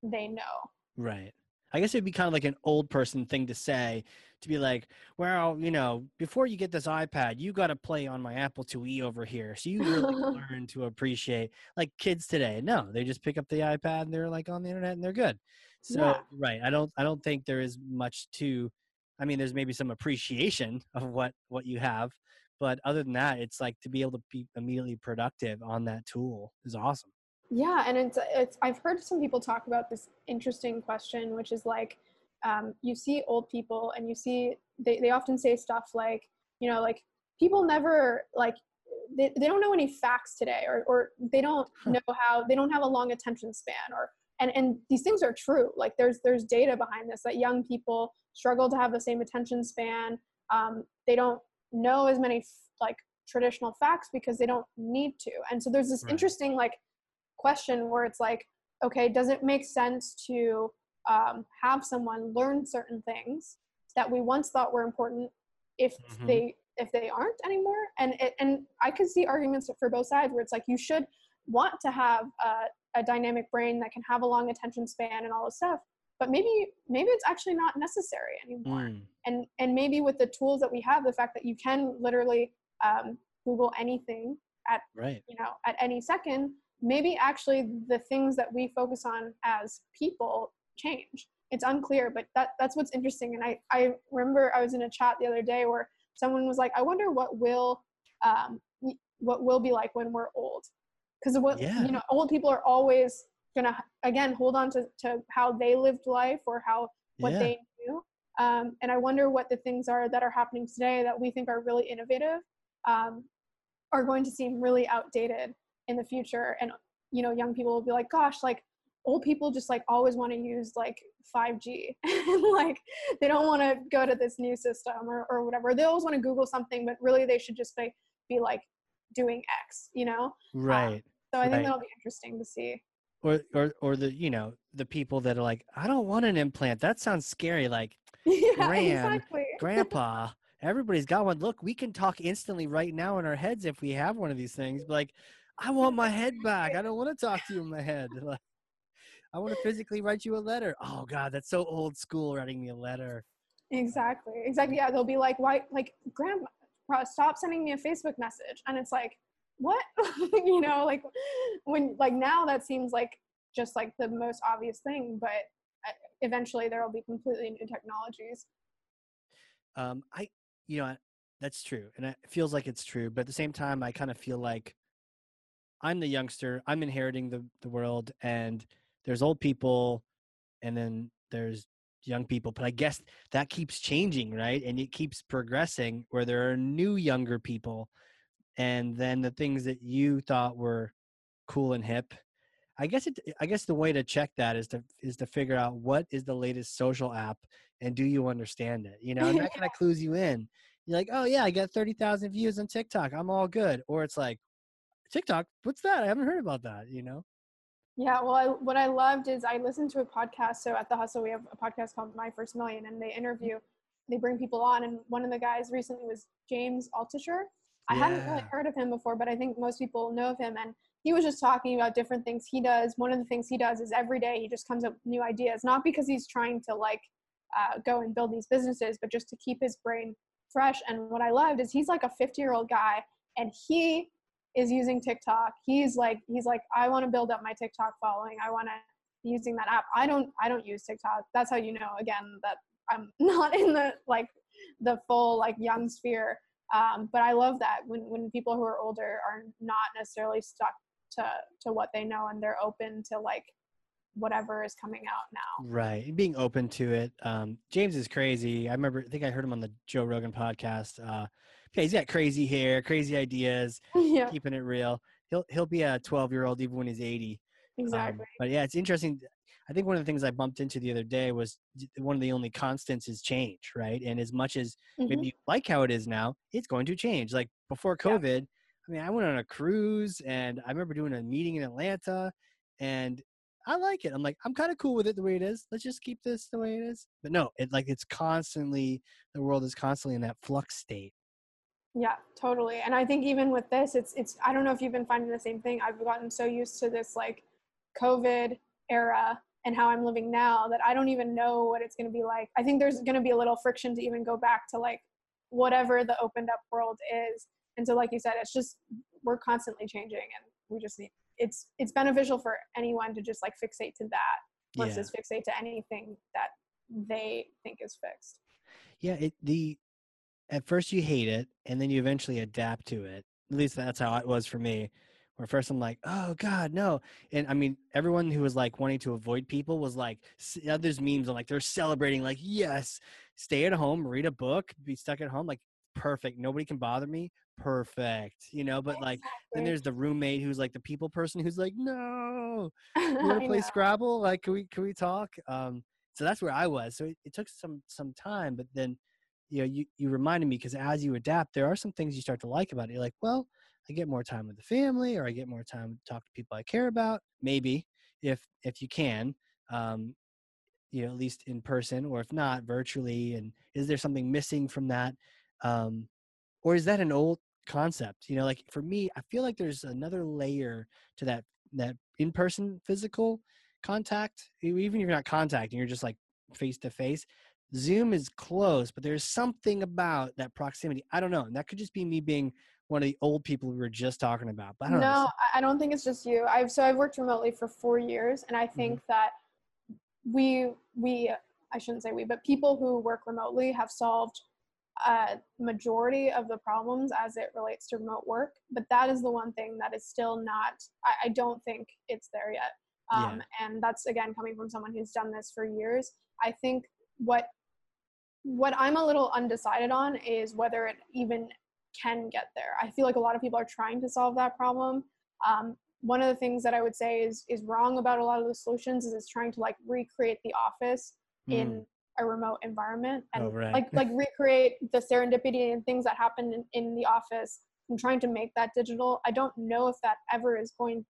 they know. Right. I guess it'd be kind of like an old person thing to say, to be like, well, you know, before you get this iPad, you got to play on my Apple two E over here. So you really learn to appreciate like kids today. No, they just pick up the iPad and they're like on the internet and they're good. So, yeah. right. I don't, I don't think there is much to, I mean, there's maybe some appreciation of what, what you have, but other than that, it's like to be able to be immediately productive on that tool is awesome. Yeah. And it's, it's, I've heard some people talk about this interesting question, which is like, um, you see old people and you see, they, they often say stuff like, you know, like people never like, they, they don't know any facts today, or, or they don't know how, they don't have a long attention span, or, and, and these things are true. Like there's, there's data behind this, that young people struggle to have the same attention span. Um, they don't know as many like traditional facts because they don't need to. And so there's this right. interesting, like, question where it's like, okay, does it make sense to um, have someone learn certain things that we once thought were important if mm-hmm. they if they aren't anymore? And it, and I could see arguments for both sides where it's like you should want to have a, a dynamic brain that can have a long attention span and all this stuff, but maybe maybe it's actually not necessary anymore. Mm. And and maybe with the tools that we have, the fact that you can literally um, Google anything at right. you know at any second. Maybe actually the things that we focus on as people change. It's unclear, but that, that's what's interesting. And I, I remember I was in a chat the other day where someone was like, I wonder what will um, what will be like when we're old. Because what yeah. you know, old people are always gonna, again, hold on to, to how they lived life or how what yeah. they knew. Um, and I wonder what the things are that are happening today that we think are really innovative um, are going to seem really outdated in the future. And you know, young people will be like, gosh, like old people just like always want to use like five G like they don't want to go to this new system or, or whatever. They always want to Google something, but really they should just like be like doing X, you know? Right. Um, so I think right. that'll be interesting to see. Or or or the, you know, the people that are like, I don't want an implant. That sounds scary. Like yeah, Gran, exactly. grandpa. Everybody's got one. Look, we can talk instantly right now in our heads if we have one of these things. But like, I want my head back. I don't want to talk to you in my head. Like, I want to physically write you a letter. Oh God, that's so old school, writing me a letter. Exactly. Exactly. Yeah. They'll be like, why, like grandma, stop sending me a Facebook message. And it's like, what, you know, like when, like now that seems like just like the most obvious thing, but eventually there will be completely new technologies. Um, I, you know, That's true. And it feels like it's true. But at the same time, I kind of feel like I'm the youngster. I'm inheriting the, the world. And there's old people and then there's young people. But I guess that keeps changing, right? And it keeps progressing where there are new younger people. And then the things that you thought were cool and hip, I guess it, I guess the way to check that is to, is to figure out what is the latest social app and do you understand it? You know, and that kind of clues you in. You're like, oh yeah, I got thirty thousand views on TikTok. I'm all good. Or it's like, TikTok, what's that? I haven't heard about that, you know? Yeah. Well, I, what I loved is I listened to a podcast. So at The Hustle, we have a podcast called My First Million, and they interview, they bring people on. And one of the guys recently was James Altucher. I yeah. hadn't really heard of him before, but I think most people know of him. And he was just talking about different things he does. One of the things he does is every day he just comes up with new ideas, not because he's trying to like uh, go and build these businesses, but just to keep his brain fresh. And what I loved is he's like a fifty year old guy and he is using TikTok. He's like, he's like, I want to build up my TikTok following. I want to be using that app. I don't, I don't use TikTok. That's how, you know, again, that I'm not in the, like the full, like young sphere. Um, but I love that when, when people who are older are not necessarily stuck to, to what they know, and they're open to like whatever is coming out now. Right. Being open to it. Um, James is crazy. I remember, I think I heard him on the Joe Rogan podcast. Uh, he's got crazy hair, crazy ideas, yeah. keeping it real. He'll, he'll be a twelve year old even when he's eighty. Exactly. Um, but yeah, it's interesting. I think one of the things I bumped into the other day was one of the only constants is change, right? And as much as mm-hmm. maybe you like how it is now, it's going to change. Like before COVID, yeah. I mean, I went on a cruise and I remember doing a meeting in Atlanta and I like it. I'm like, I'm kind of cool with it the way it is. Let's just keep this the way it is. But no, it like it's constantly, the world is constantly in that flux state. Yeah, totally. And I think even with this, it's, it's, I don't know if you've been finding the same thing. I've gotten so used to this like COVID era and how I'm living now that I don't even know what it's going to be like. I think there's going to be a little friction to even go back to like whatever the opened up world is. And so like you said, it's just, we're constantly changing and we just need, it's, it's beneficial for anyone to just like fixate to that versus yeah. fixate to anything that they think is fixed. Yeah. It, the, at first you hate it and then you eventually adapt to it. At least that's how it was for me. Where first I'm like, oh God, no. And I mean, everyone who was like wanting to avoid people was like, you know, there's memes on like, they're celebrating like, yes, stay at home, read a book, be stuck at home. Like perfect. Nobody can bother me. Perfect. You know, but like, exactly. Then there's the roommate who's like the people person who's like, no, you want to play Scrabble? Like, can we, can we talk? Um, so that's where I was. So it, it took some, some time, but then, you know, you, you reminded me because as you adapt, there are some things you start to like about it. You're like, well, I get more time with the family, or I get more time to talk to people I care about. Maybe if, if you can, um, you know, at least in person, or if not virtually. And is there something missing from that? Um, or is that an old concept? You know, like for me, I feel like there's another layer to that, that in-person physical contact. Even if you're not contacting, you're just like face to face. Zoom is close, but there's something about that proximity. I don't know. And that could just be me being one of the old people we were just talking about. But I don't no, know. I don't think it's just you. I've so I've worked remotely for four years, and I think mm-hmm. that we we I shouldn't say we, but people who work remotely have solved a majority of the problems as it relates to remote work. But that is the one thing that is still not. I, I don't think it's there yet. Um, yeah. And that's again coming from someone who's done this for years. I think what what I'm a little undecided on is whether it even can get there. I feel like a lot of people are trying to solve that problem. Um, one of the things that I would say is is wrong about a lot of the solutions is it's trying to like recreate the office mm. in a remote environment and oh, right. like like recreate the serendipity and things that happen in, in the office and trying to make that digital. I don't know if that ever is going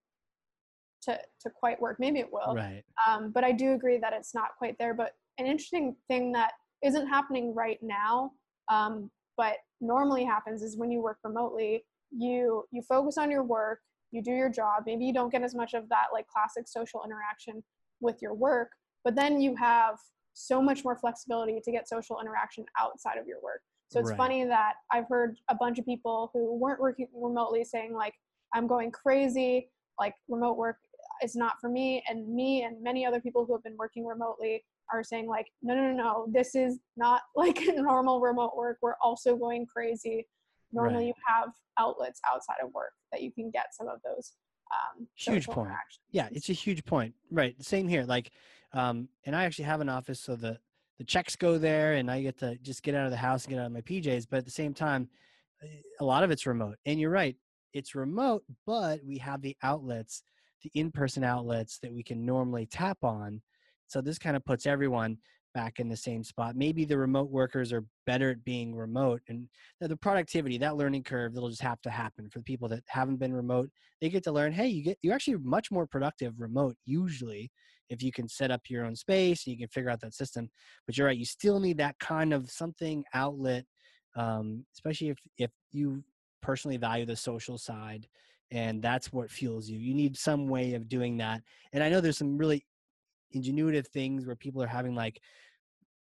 to to quite work. Maybe it will. Right. Um, but I do agree that it's not quite there. But an interesting thing that isn't happening right now, um, but normally happens is when you work remotely, you you focus on your work, you do your job, maybe you don't get as much of that like classic social interaction with your work, but then you have so much more flexibility to get social interaction outside of your work. So it's right. funny that I've heard a bunch of people who weren't working remotely saying like, I'm going crazy, like remote work is not for me. And me and many other people who have been working remotely are saying like, no, no, no, no, this is not like normal remote work. We're also going crazy. Normally right. You have outlets outside of work that you can get some of those. Um, huge point. Yeah. It's a huge point. Right. Same here. Like, um, and I actually have an office, so the, the checks go there and I get to just get out of the house and get out of my P Js. But at the same time, a lot of it's remote, and you're right. It's remote, but we have the outlets, the in-person outlets that we can normally tap on. So this kind of puts everyone back in the same spot. Maybe the remote workers are better at being remote, and the productivity, that learning curve, that'll just have to happen for the people that haven't been remote. They get to learn, hey, you get, you're actually much more productive remote usually if you can set up your own space and you can figure out that system. But you're right, you still need that kind of something outlet, um, especially if, if you personally value the social side and that's what fuels you. You need some way of doing that. And I know there's some really ingenuitive things where people are having like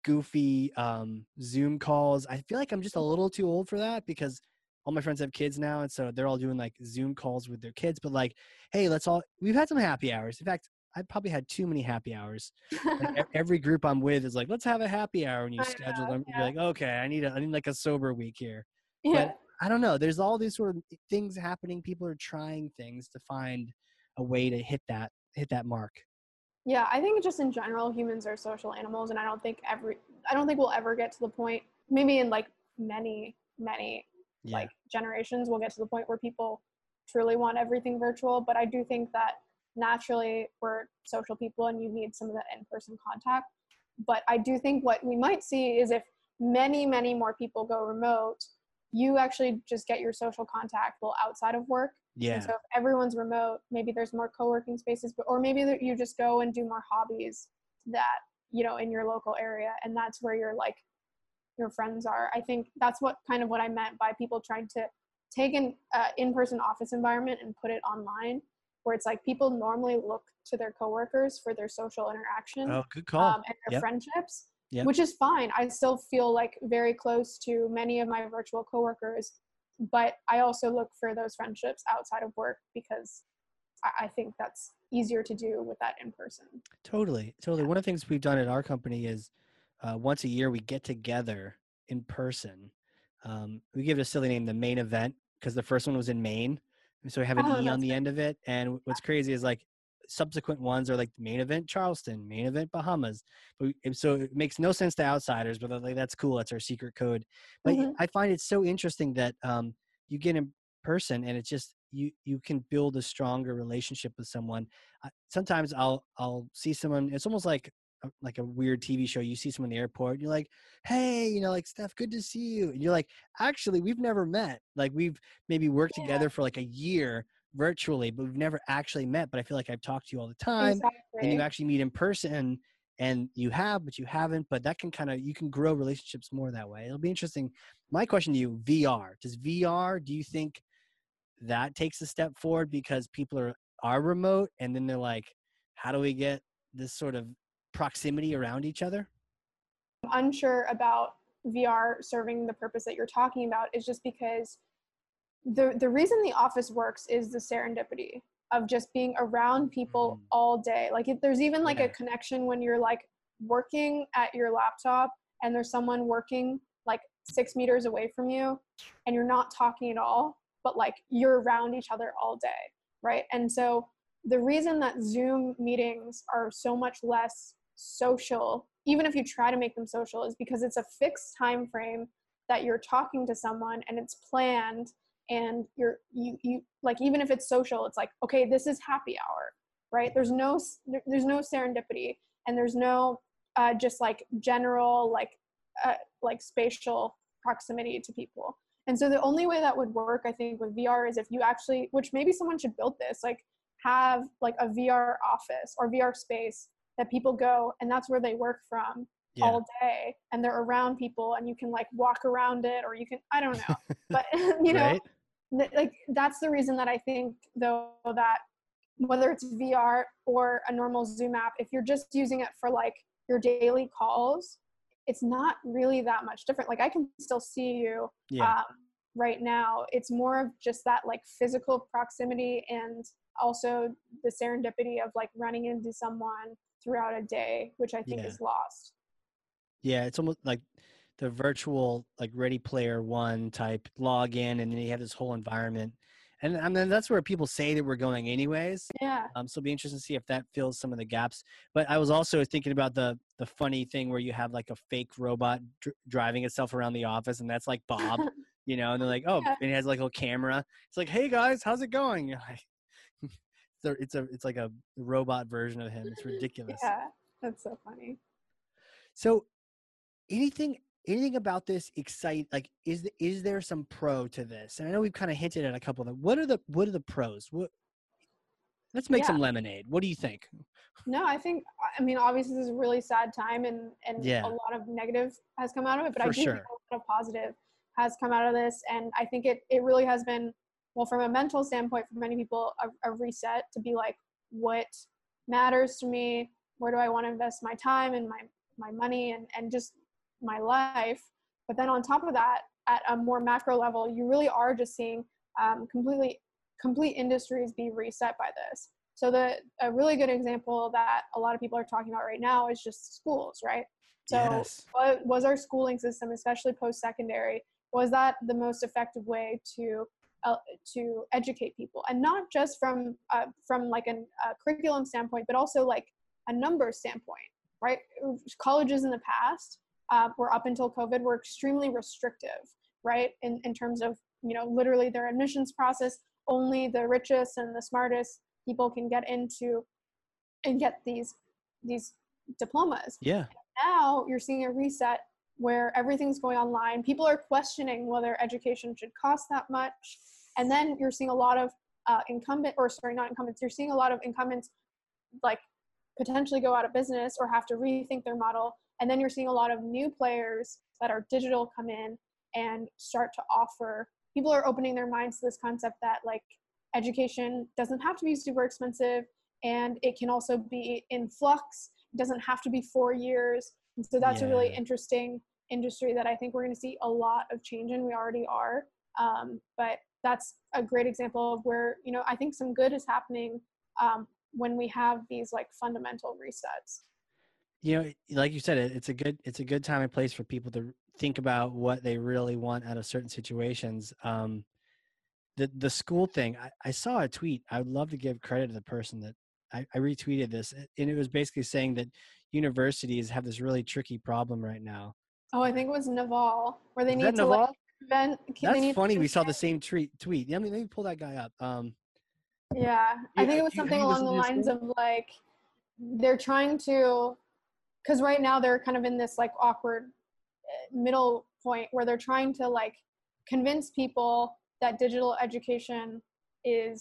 goofy um, Zoom calls. I feel like I'm just a little too old for that because all my friends have kids now. And so they're all doing like Zoom calls with their kids, but like, hey, let's all, we've had some happy hours. In fact, I probably had too many happy hours. Like, every group I'm with is like, let's have a happy hour. And you I schedule know, them. Yeah. You're like, okay, I need a, I need like a sober week here. Yeah. But I don't know. There's all these sort of things happening. People are trying things to find a way to hit that, hit that mark. Yeah, I think just in general, humans are social animals, and I don't think every, I don't think we'll ever get to the point, maybe in like many, many yeah. like generations, we'll get to the point where people truly want everything virtual. But I do think that naturally we're social people and you need some of that in-person contact. But I do think what we might see is if many, many more people go remote, you actually just get your social contact well outside of work. Yeah. And so if everyone's remote, maybe there's more co-working spaces, but, or maybe you just go and do more hobbies that, you know, in your local area. And that's where your like, your friends are. I think that's what kind of what I meant by people trying to take an uh, in-person office environment and put it online, where it's like people normally look to their coworkers for their social interaction. Oh, good call. Um, and their yep. friendships, yep. which is fine. I still feel like very close to many of my virtual coworkers. But I also look for those friendships outside of work because I think that's easier to do with that in person. Totally. Totally. Yeah. One of the things we've done at our company is uh, once a year we get together in person. Um, we give it a silly name, the main event, because the first one was in Maine. So we have an oh, E on the good. end of it. And what's crazy is like subsequent ones are like the main event Charleston, main event Bahamas. But we, so it makes no sense to outsiders, but like, that's cool. That's our secret code. But mm-hmm. I find it so interesting that um, you get in person and it's just, you, you can build a stronger relationship with someone. I, sometimes I'll, I'll see someone, it's almost like, a, like a weird T V show. You see someone in the airport and you're like, hey, you know, like Steph, good to see you. And you're like, actually, we've never met. Like we've maybe worked yeah. together for like a year virtually, but we've never actually met, but I feel like I've talked to you all the time. Exactly. And you actually meet in person and you have, but you haven't, but that can kind of, you can grow relationships more that way. It'll be interesting. My question to you, V R, does V R, do you think that takes a step forward because people are, are remote and then they're like, how do we get this sort of proximity around each other? I'm unsure about V R serving the purpose that you're talking about is just because The the reason the office works is the serendipity of just being around people mm-hmm. all day. Like if there's even like yeah. a connection when you're like working at your laptop and there's someone working like six meters away from you and you're not talking at all, but like you're around each other all day, right? And so the reason that Zoom meetings are so much less social, even if you try to make them social, is because it's a fixed time frame that you're talking to someone and it's planned. And you're, you, you, like, even if it's social, it's like, okay, this is happy hour, right? There's no, there's no serendipity and there's no, uh, just like general, like, uh, like spatial proximity to people. And so the only way that would work, I think, with V R is if you actually, which maybe someone should build this, like have like a V R office or V R space that people go and that's where they work from. Yeah. all day and they're around people and you can like walk around it or you can, I don't know, but you know, right? th- like that's the reason that I think though, that whether it's V R or a normal Zoom app, if you're just using it for like your daily calls, it's not really that much different. Like I can still see you yeah. um, right now. It's more of just that like physical proximity and also the serendipity of like running into someone throughout a day, which I think yeah. is lost. Yeah, it's almost like the virtual, like Ready Player One type login, and then you have this whole environment. And I mean, that's where people say that we're going anyways. Yeah. Um, so it'll be interesting to see if that fills some of the gaps. But I was also thinking about the the funny thing where you have like a fake robot dr- driving itself around the office, and that's like Bob, you know, and they're like, oh, yeah. and it has like a little camera. It's like, hey guys, how's it going? You're like, it's, a, it's, a, it's like a robot version of him. It's ridiculous. Yeah, that's so funny. So anything Anything about this excite, like, is the, is there some pro to this? And I know we've kind of hinted at a couple of them. What are the, what are the pros? What, let's make yeah. some lemonade. What do you think? No, I think, I mean, obviously this is a really sad time, and, and yeah. a lot of negative has come out of it, but For I do sure. think a lot of positive has come out of this. And I think it, it really has been, well, from a mental standpoint, for many people, a, a reset to be like, what matters to me? Where do I want to invest my time and my, my money and, and just my life? But then on top of that, at a more macro level, you really are just seeing um, completely complete industries be reset by this. So the a really good example that a lot of people are talking about right now is just schools, right? So yes. what was our schooling system, especially post-secondary, was that the most effective way to uh, to educate people? And not just from uh, from like an, a curriculum standpoint, but also like a numbers standpoint, right? Colleges in the past, Uh, were up until COVID, were extremely restrictive, right? In, in terms of, you know, literally their admissions process, only the richest and the smartest people can get into and get these, these diplomas. Yeah. And now you're seeing a reset where everything's going online. People are questioning whether education should cost that much. And then you're seeing a lot of uh, incumbent, or sorry, not incumbents, you're seeing a lot of incumbents like potentially go out of business or have to rethink their model. And then you're seeing a lot of new players that are digital come in and start to offer. People are opening their minds to this concept that like education doesn't have to be super expensive, and it can also be in flux. It doesn't have to be four years. And so that's yeah. a really interesting industry that I think we're going to see a lot of change in. We already are. Um, but that's a great example of where, you know, I think some good is happening um, when we have these like fundamental resets. You know, like you said, it, it's a good it's a good time and place for people to think about what they really want out of certain situations. Um, the the school thing, I, I saw a tweet. I would love to give credit to the person that I, I retweeted this, and it was basically saying that universities have this really tricky problem right now. Oh, I think it was Naval, where they is need that to Naval? Like prevent. That's need funny. To we saw the same tweet. Tweet. Yeah, I mean, let me pull that guy up. Um, yeah, I think it was something along the lines of like they're trying to. Because right now they're kind of in this like awkward middle point where they're trying to like convince people that digital education is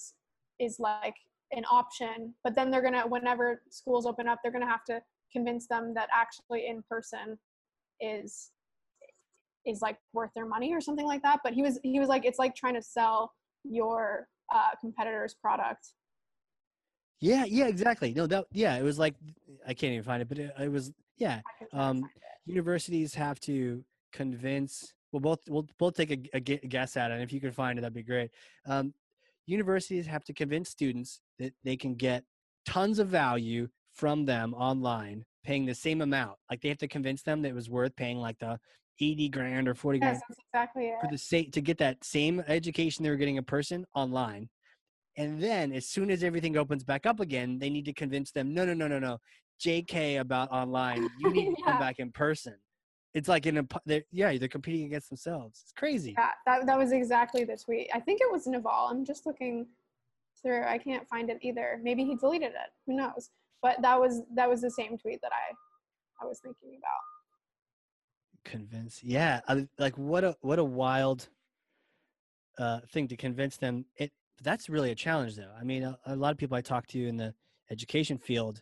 is like an option, but then they're gonna, whenever schools open up, they're gonna have to convince them that actually in person is is like worth their money or something like that. But he was he was like, it's like trying to sell your uh, competitor's product. Yeah, yeah, exactly. No, that, yeah, it was like, I can't even find it, but it, it was, yeah. Um, universities have to convince, we'll both, we'll both take a, a guess at it. And if you can find it, that'd be great. Um, universities have to convince students that they can get tons of value from them online, paying the same amount. Like they have to convince them that it was worth paying like the eighty grand or forty grand. Yes, that's exactly it. For the sake, to get that same education they were getting in person online. And then as soon as everything opens back up again, they need to convince them, no, no, no, no, no, J K about online. You need yeah. to come back in person. It's like, in a, they're, yeah, they're competing against themselves. It's crazy. Yeah, that, that was exactly the tweet. I think it was Naval. I'm just looking through. I can't find it either. Maybe he deleted it. Who knows? But that was that was the same tweet that I, I was thinking about. Convince. Yeah. I, like what a what a wild uh, thing to convince them. It. But that's really a challenge though. I mean, a, a lot of people I talk to in the education field,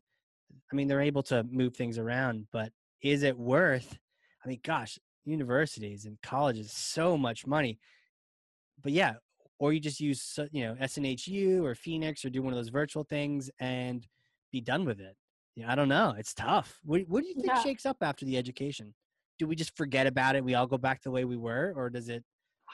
I mean, they're able to move things around, but is it worth, I mean, gosh, universities and colleges, so much money, but yeah. Or you just use, you know, S N H U or Phoenix or do one of those virtual things and be done with it. You know, I don't know. It's tough. What, what do you think yeah. shakes up after the education? Do we just forget about it? We all go back to the way we were, or does it,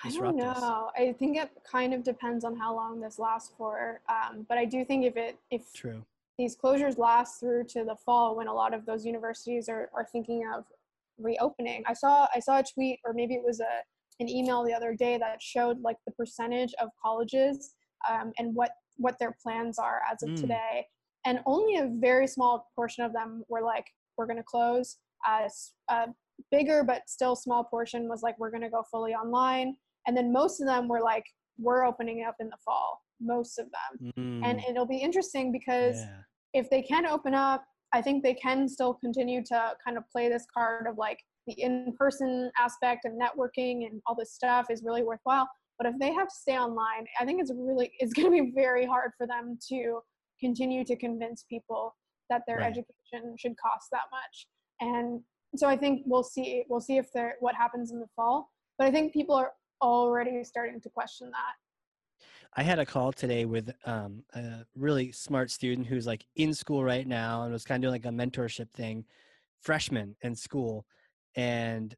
I don't know. Us. I think it kind of depends on how long this lasts for. Um, but I do think if it, if True. these closures last through to the fall when a lot of those universities are, are thinking of reopening. I saw I saw a tweet, or maybe it was a an email the other day that showed like the percentage of colleges um, and what, what their plans are as of mm. today. And only a very small portion of them were like, we're going to close. Uh, a bigger but still small portion was like, we're going to go fully online. And then most of them were like, we're opening up in the fall, most of them. Mm. And it'll be interesting because yeah. if they can open up, I think they can still continue to kind of play this card of like, the in-person aspect of networking and all this stuff is really worthwhile. But if they have to stay online, I think it's really, it's going to be very hard for them to continue to convince people that their right. education should cost that much. And so I think we'll see, we'll see if there, what happens in the fall, but I think people are already starting to question that. I had a call today with um, a really smart student who's like in school right now and was kind of doing like a mentorship thing, freshman in school. And,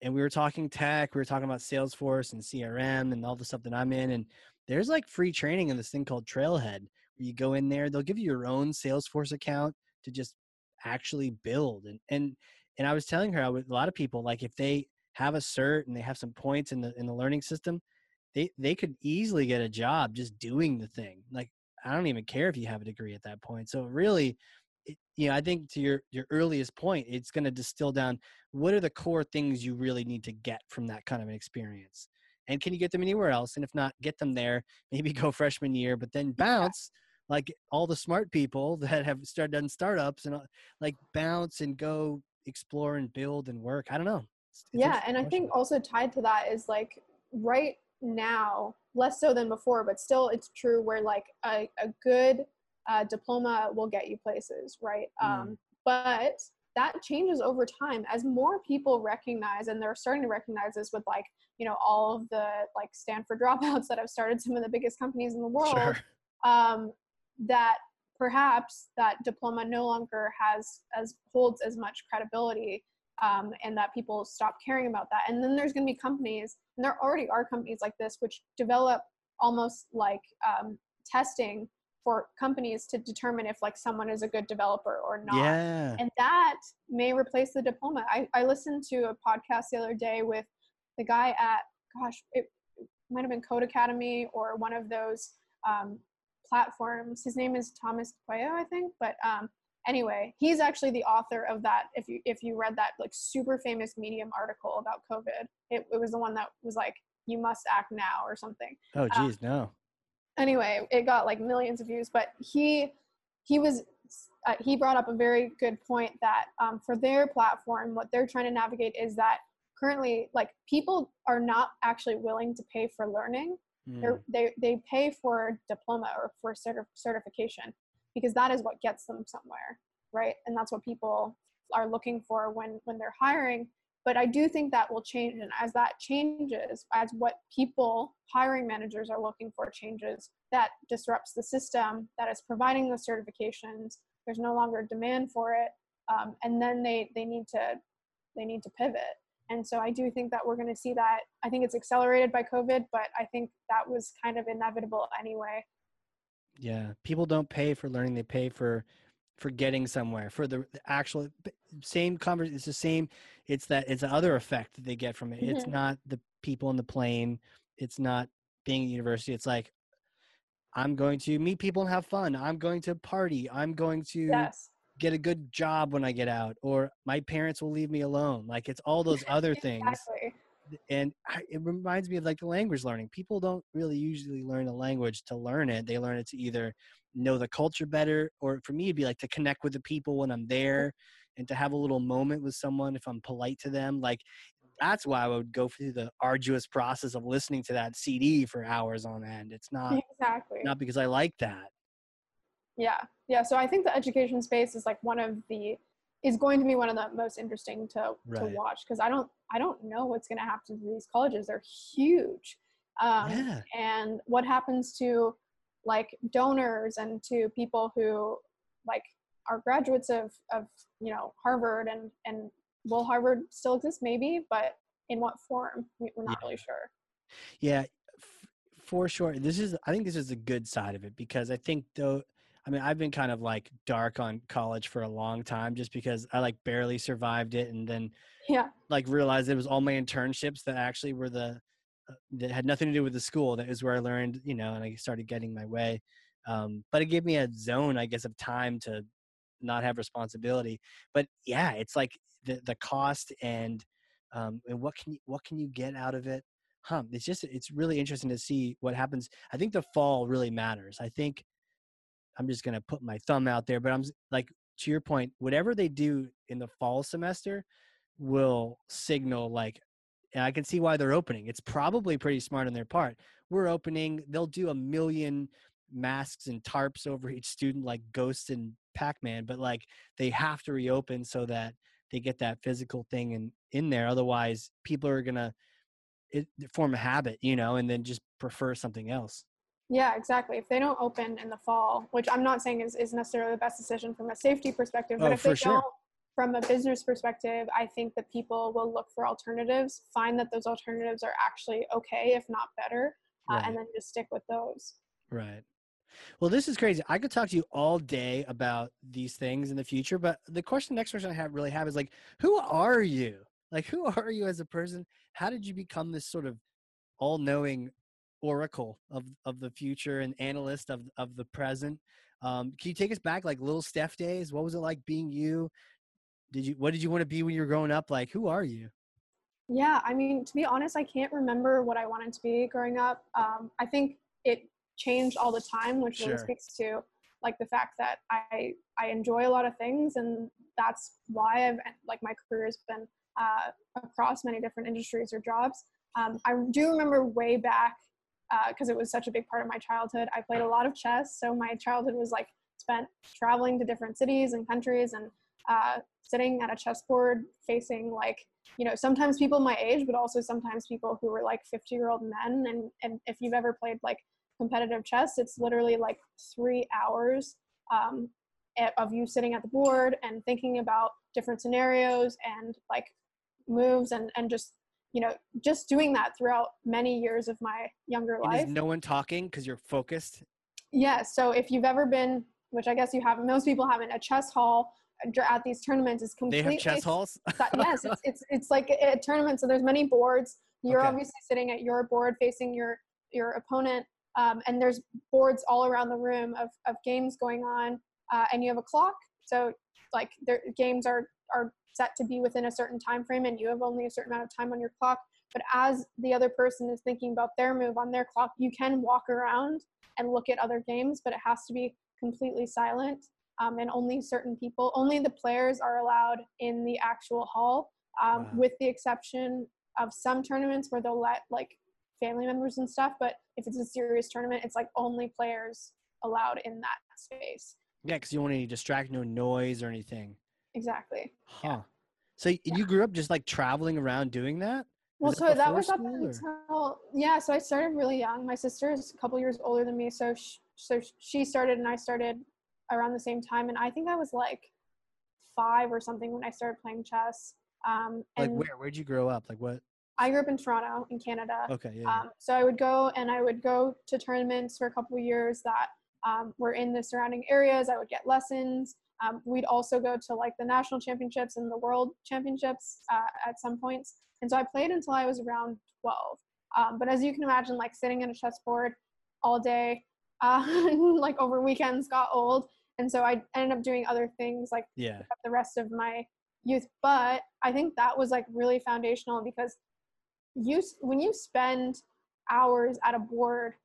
and we were talking tech, we were talking about Salesforce and C R M and all the stuff that I'm in. And there's like free training in this thing called Trailhead, where you go in there, they'll give you your own Salesforce account to just actually build. And, and, and I was telling her, I would, a lot of people, like if they have a cert and they have some points in the, in the learning system, they, they could easily get a job just doing the thing. Like, I don't even care if you have a degree at that point. So really, you know, I think to your, your earliest point, it's going to distill down what are the core things you really need to get from that kind of an experience, and can you get them anywhere else? And if not, get them there, maybe go freshman year, but then bounce yeah. like all the smart people that have started done startups and like bounce and go explore and build and work. I don't know. It's, it's yeah. And I think also tied to that is like right now, less so than before, but still it's true where like a, a good Uh, diploma will get you places, right? Mm. Um, but that changes over time as more people recognize, and they're starting to recognize this with like, you know, all of the like Stanford dropouts that have started some of the biggest companies in the world, sure. um, that perhaps that diploma no longer has as holds as much credibility, um, and that people stop caring about that. And then there's going to be companies, and there already are companies like this, which develop almost like um, testing for companies to determine if like someone is a good developer or not. Yeah. And that may replace the diploma. I, I listened to a podcast the other day with the guy at, gosh, it might've been Code Academy or one of those um, platforms. His name is Thomas Cuello, I think. But um, anyway, he's actually the author of that. If you, if you read that like super famous Medium article about COVID, it, it was the one that was like, you must act now or something. Oh geez, um, no. Anyway, it got like millions of views, but he he was uh, he brought up a very good point that um, for their platform, what they're trying to navigate is that currently, like people are not actually willing to pay for learning. Mm. They they pay for diploma or for certif- certification because that is what gets them somewhere, right? And that's what people are looking for when when they're hiring. But I do think that will change. And as that changes, as what people, hiring managers are looking for changes, that disrupts the system that is providing the certifications. There's no longer demand for it. Um, and then they, they need to, they need to pivot. And so I do think that we're going to see that. I think it's accelerated by COVID, but I think that was kind of inevitable anyway. Yeah. People don't pay for learning. They pay for for getting somewhere, for the actual same conversation. It's the same. It's that it's the other effect that they get from it. Mm-hmm. It's not the people in the plane. It's not being at university. It's like, I'm going to meet people and have fun. I'm going to party. I'm going to yes. get a good job when I get out, or my parents will leave me alone. Like it's all those other exactly. things. And I, it reminds me of like the language learning. People don't really usually learn a language to learn it. They learn it to either know the culture better, or for me it'd be like to connect with the people when I'm there and to have a little moment with someone if I'm polite to them. Like that's why I would go through the arduous process of listening to that C D for hours on end. It's not exactly not because I like that. Yeah. Yeah. So I think the education space is like one of the is going to be one of the most interesting to, right. to watch, because I don't I don't know what's gonna happen to these colleges. They're huge. Um yeah. And what happens to like donors and to people who like are graduates of, of, you know, Harvard and, and will Harvard still exist maybe, but in what form? We're not yeah. really sure. Yeah, f- for sure. This is, I think this is the good side of it, because I think though, I mean, I've been kind of like dark on college for a long time just because I like barely survived it. And then yeah, like realized it was all my internships that actually were the, uh, that had nothing to do with the school. That is where I learned, you know, and I started getting my way. Um, but it gave me a zone, I guess, of time to not have responsibility. But yeah, it's like the, the cost and, um, and what can you, what can you get out of it? Huh? It's just, it's really interesting to see what happens. I think the fall really matters. I think I'm just going to put my thumb out there, but I'm like, to your point, whatever they do in the fall semester will signal like, and I can see why they're opening. It's probably pretty smart on their part. We're opening, they'll do a million masks and tarps over each student, like ghosts and Pac-Man, but like they have to reopen so that they get that physical thing in, in there. Otherwise people are going to form a habit, you know, and then just prefer something else. Yeah, exactly. If they don't open in the fall, which I'm not saying is, is necessarily the best decision from a safety perspective, but oh, if they sure. don't, from a business perspective, I think that people will look for alternatives, find that those alternatives are actually okay, if not better, right. uh, and then just stick with those. Right. Well, this is crazy. I could talk to you all day about these things in the future, but the question, next question I have really have is like, who are you? Like, who are you as a person? How did you become this sort of all-knowing oracle of, of the future and analyst of, of the present? Um, can you take us back, like little Steph days? What was it like being you? Did you, what did you want to be when you were growing up? Like, who are you? Yeah. I mean, to be honest, I can't remember what I wanted to be growing up. Um, I think it changed all the time, which sure. really speaks to like the fact that I, I enjoy a lot of things, and that's why I've like my career has been uh, across many different industries or jobs. Um, I do remember way back, because uh, it was such a big part of my childhood. I played a lot of chess, so my childhood was like spent traveling to different cities and countries and uh, sitting at a chessboard facing like, you know, sometimes people my age, but also sometimes people who were like fifty-year-old men. And, and if you've ever played like competitive chess, it's literally like three hours um, of you sitting at the board and thinking about different scenarios and like moves and, and just you know, just doing that throughout many years of my younger life. And is no one talking because you're focused? Yeah. So if you've ever been, which I guess you haven't, most people haven't, a chess hall at these tournaments is completely— They have chess halls? Yes. It's, it's, it's like a, a tournament. So there's many boards. You're okay. obviously sitting at your board facing your, your opponent. Um, and there's boards all around the room of, of games going on. Uh, and you have a clock. So like their games are, are set to be within a certain time frame, and you have only a certain amount of time on your clock. But as the other person is thinking about their move on their clock, you can walk around and look at other games, but it has to be completely silent. Um, and only certain people, only the players are allowed in the actual hall, um, wow. with the exception of some tournaments where they'll let like family members and stuff. But if it's a serious tournament, it's like only players allowed in that space. Yeah, because you don't want any distraction, no noise or anything. Exactly. Huh. Yeah. So you yeah. grew up just like traveling around doing that? Well, was so that, that was up until, yeah. So I started really young. My sister is a couple years older than me. So she, so she started and I started around the same time. And I think I was like five or something when I started playing chess. Um, and like where, where'd you grow up? Like what? I grew up in Toronto in Canada. Okay. Yeah. Um, so I would go and I would go to tournaments for a couple of years that um, were in the surrounding areas. I would get lessons. Um, we'd also go to like the national championships and the world championships uh, at some points. And so I played until I was around twelve. Um, but as you can imagine, like sitting at a chessboard all day, uh, like over weekends got old. And so I ended up doing other things like yeah. the rest of my youth. But I think that was like really foundational, because you, when you spend hours at a board,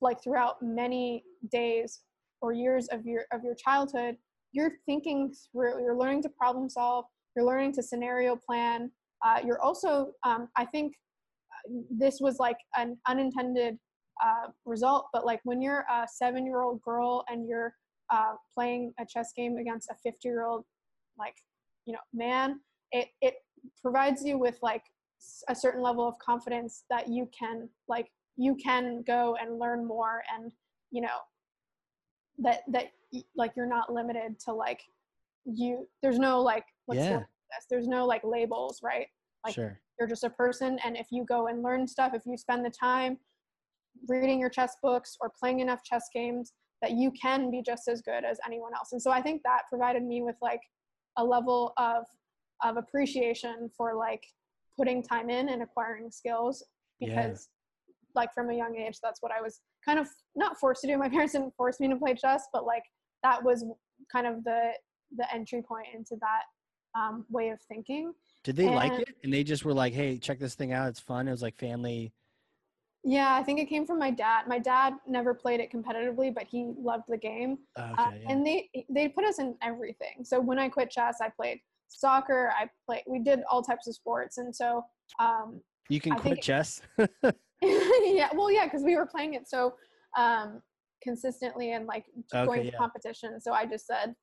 like throughout many days or years of your, of your childhood, you're thinking through, you're learning to problem solve, you're learning to scenario plan. Uh, you're also, um, I think this was like an unintended uh, result, but like when you're a seven-year-old girl and you're uh, playing a chess game against a fifty-year-old, like, you know, man, it, it provides you with like a certain level of confidence that you can, like, you can go and learn more, and, you know, that, that, like you're not limited to like you, there's no like, let's yeah. this. There's no like labels, right? Like sure. you're just a person. And if you go and learn stuff, if you spend the time reading your chess books or playing enough chess games, that you can be just as good as anyone else. And so I think that provided me with like a level of, of appreciation for like putting time in and acquiring skills, because yeah. like from a young age, that's what I was kind of not forced to do. My parents didn't force me to play chess, but like that was kind of the, the entry point into that um, way of thinking. Did they and, like it? And they just were like, hey, check this thing out. It's fun. It was like family. Yeah, I think it came from my dad. My dad never played it competitively, but he loved the game. Okay, uh, yeah. And they they put us in everything. So when I quit chess, I played soccer. I played. We did all types of sports. And so um, you can I quit chess. It, yeah, well, yeah, because we were playing it so um, consistently and like okay, going yeah. to competition. So I just said,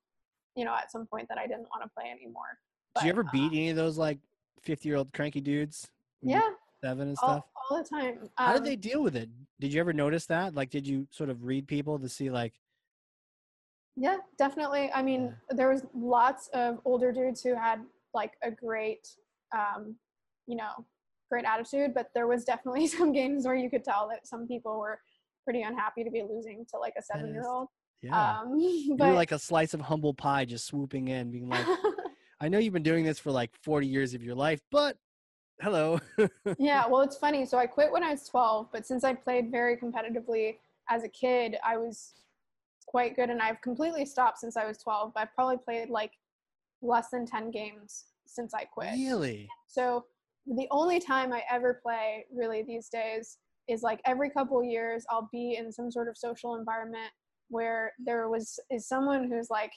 you know, at some point that I didn't want to play anymore. But, did you ever beat um, any of those like fifty-year-old cranky dudes? Yeah. Seven and stuff. All, all the time. Um, How did they deal with it? Did you ever notice that? Like, did you sort of read people to see like? Yeah, definitely. I mean, yeah. there was lots of older dudes who had like a great, um, you know, great attitude, but there was definitely some games where you could tell that some people were pretty unhappy to be losing to like a seven-year-old. Yeah. Um, but you were like a slice of humble pie, just swooping in, being like, I know you've been doing this for like forty years of your life, but hello. Yeah. Well, it's funny. So I quit when I was twelve, but since I played very competitively as a kid, I was quite good. And I've completely stopped since I was twelve, but I've probably played like less than ten games since I quit. Really? So the only time I ever play really these days is like every couple years I'll be in some sort of social environment where there was is someone who's like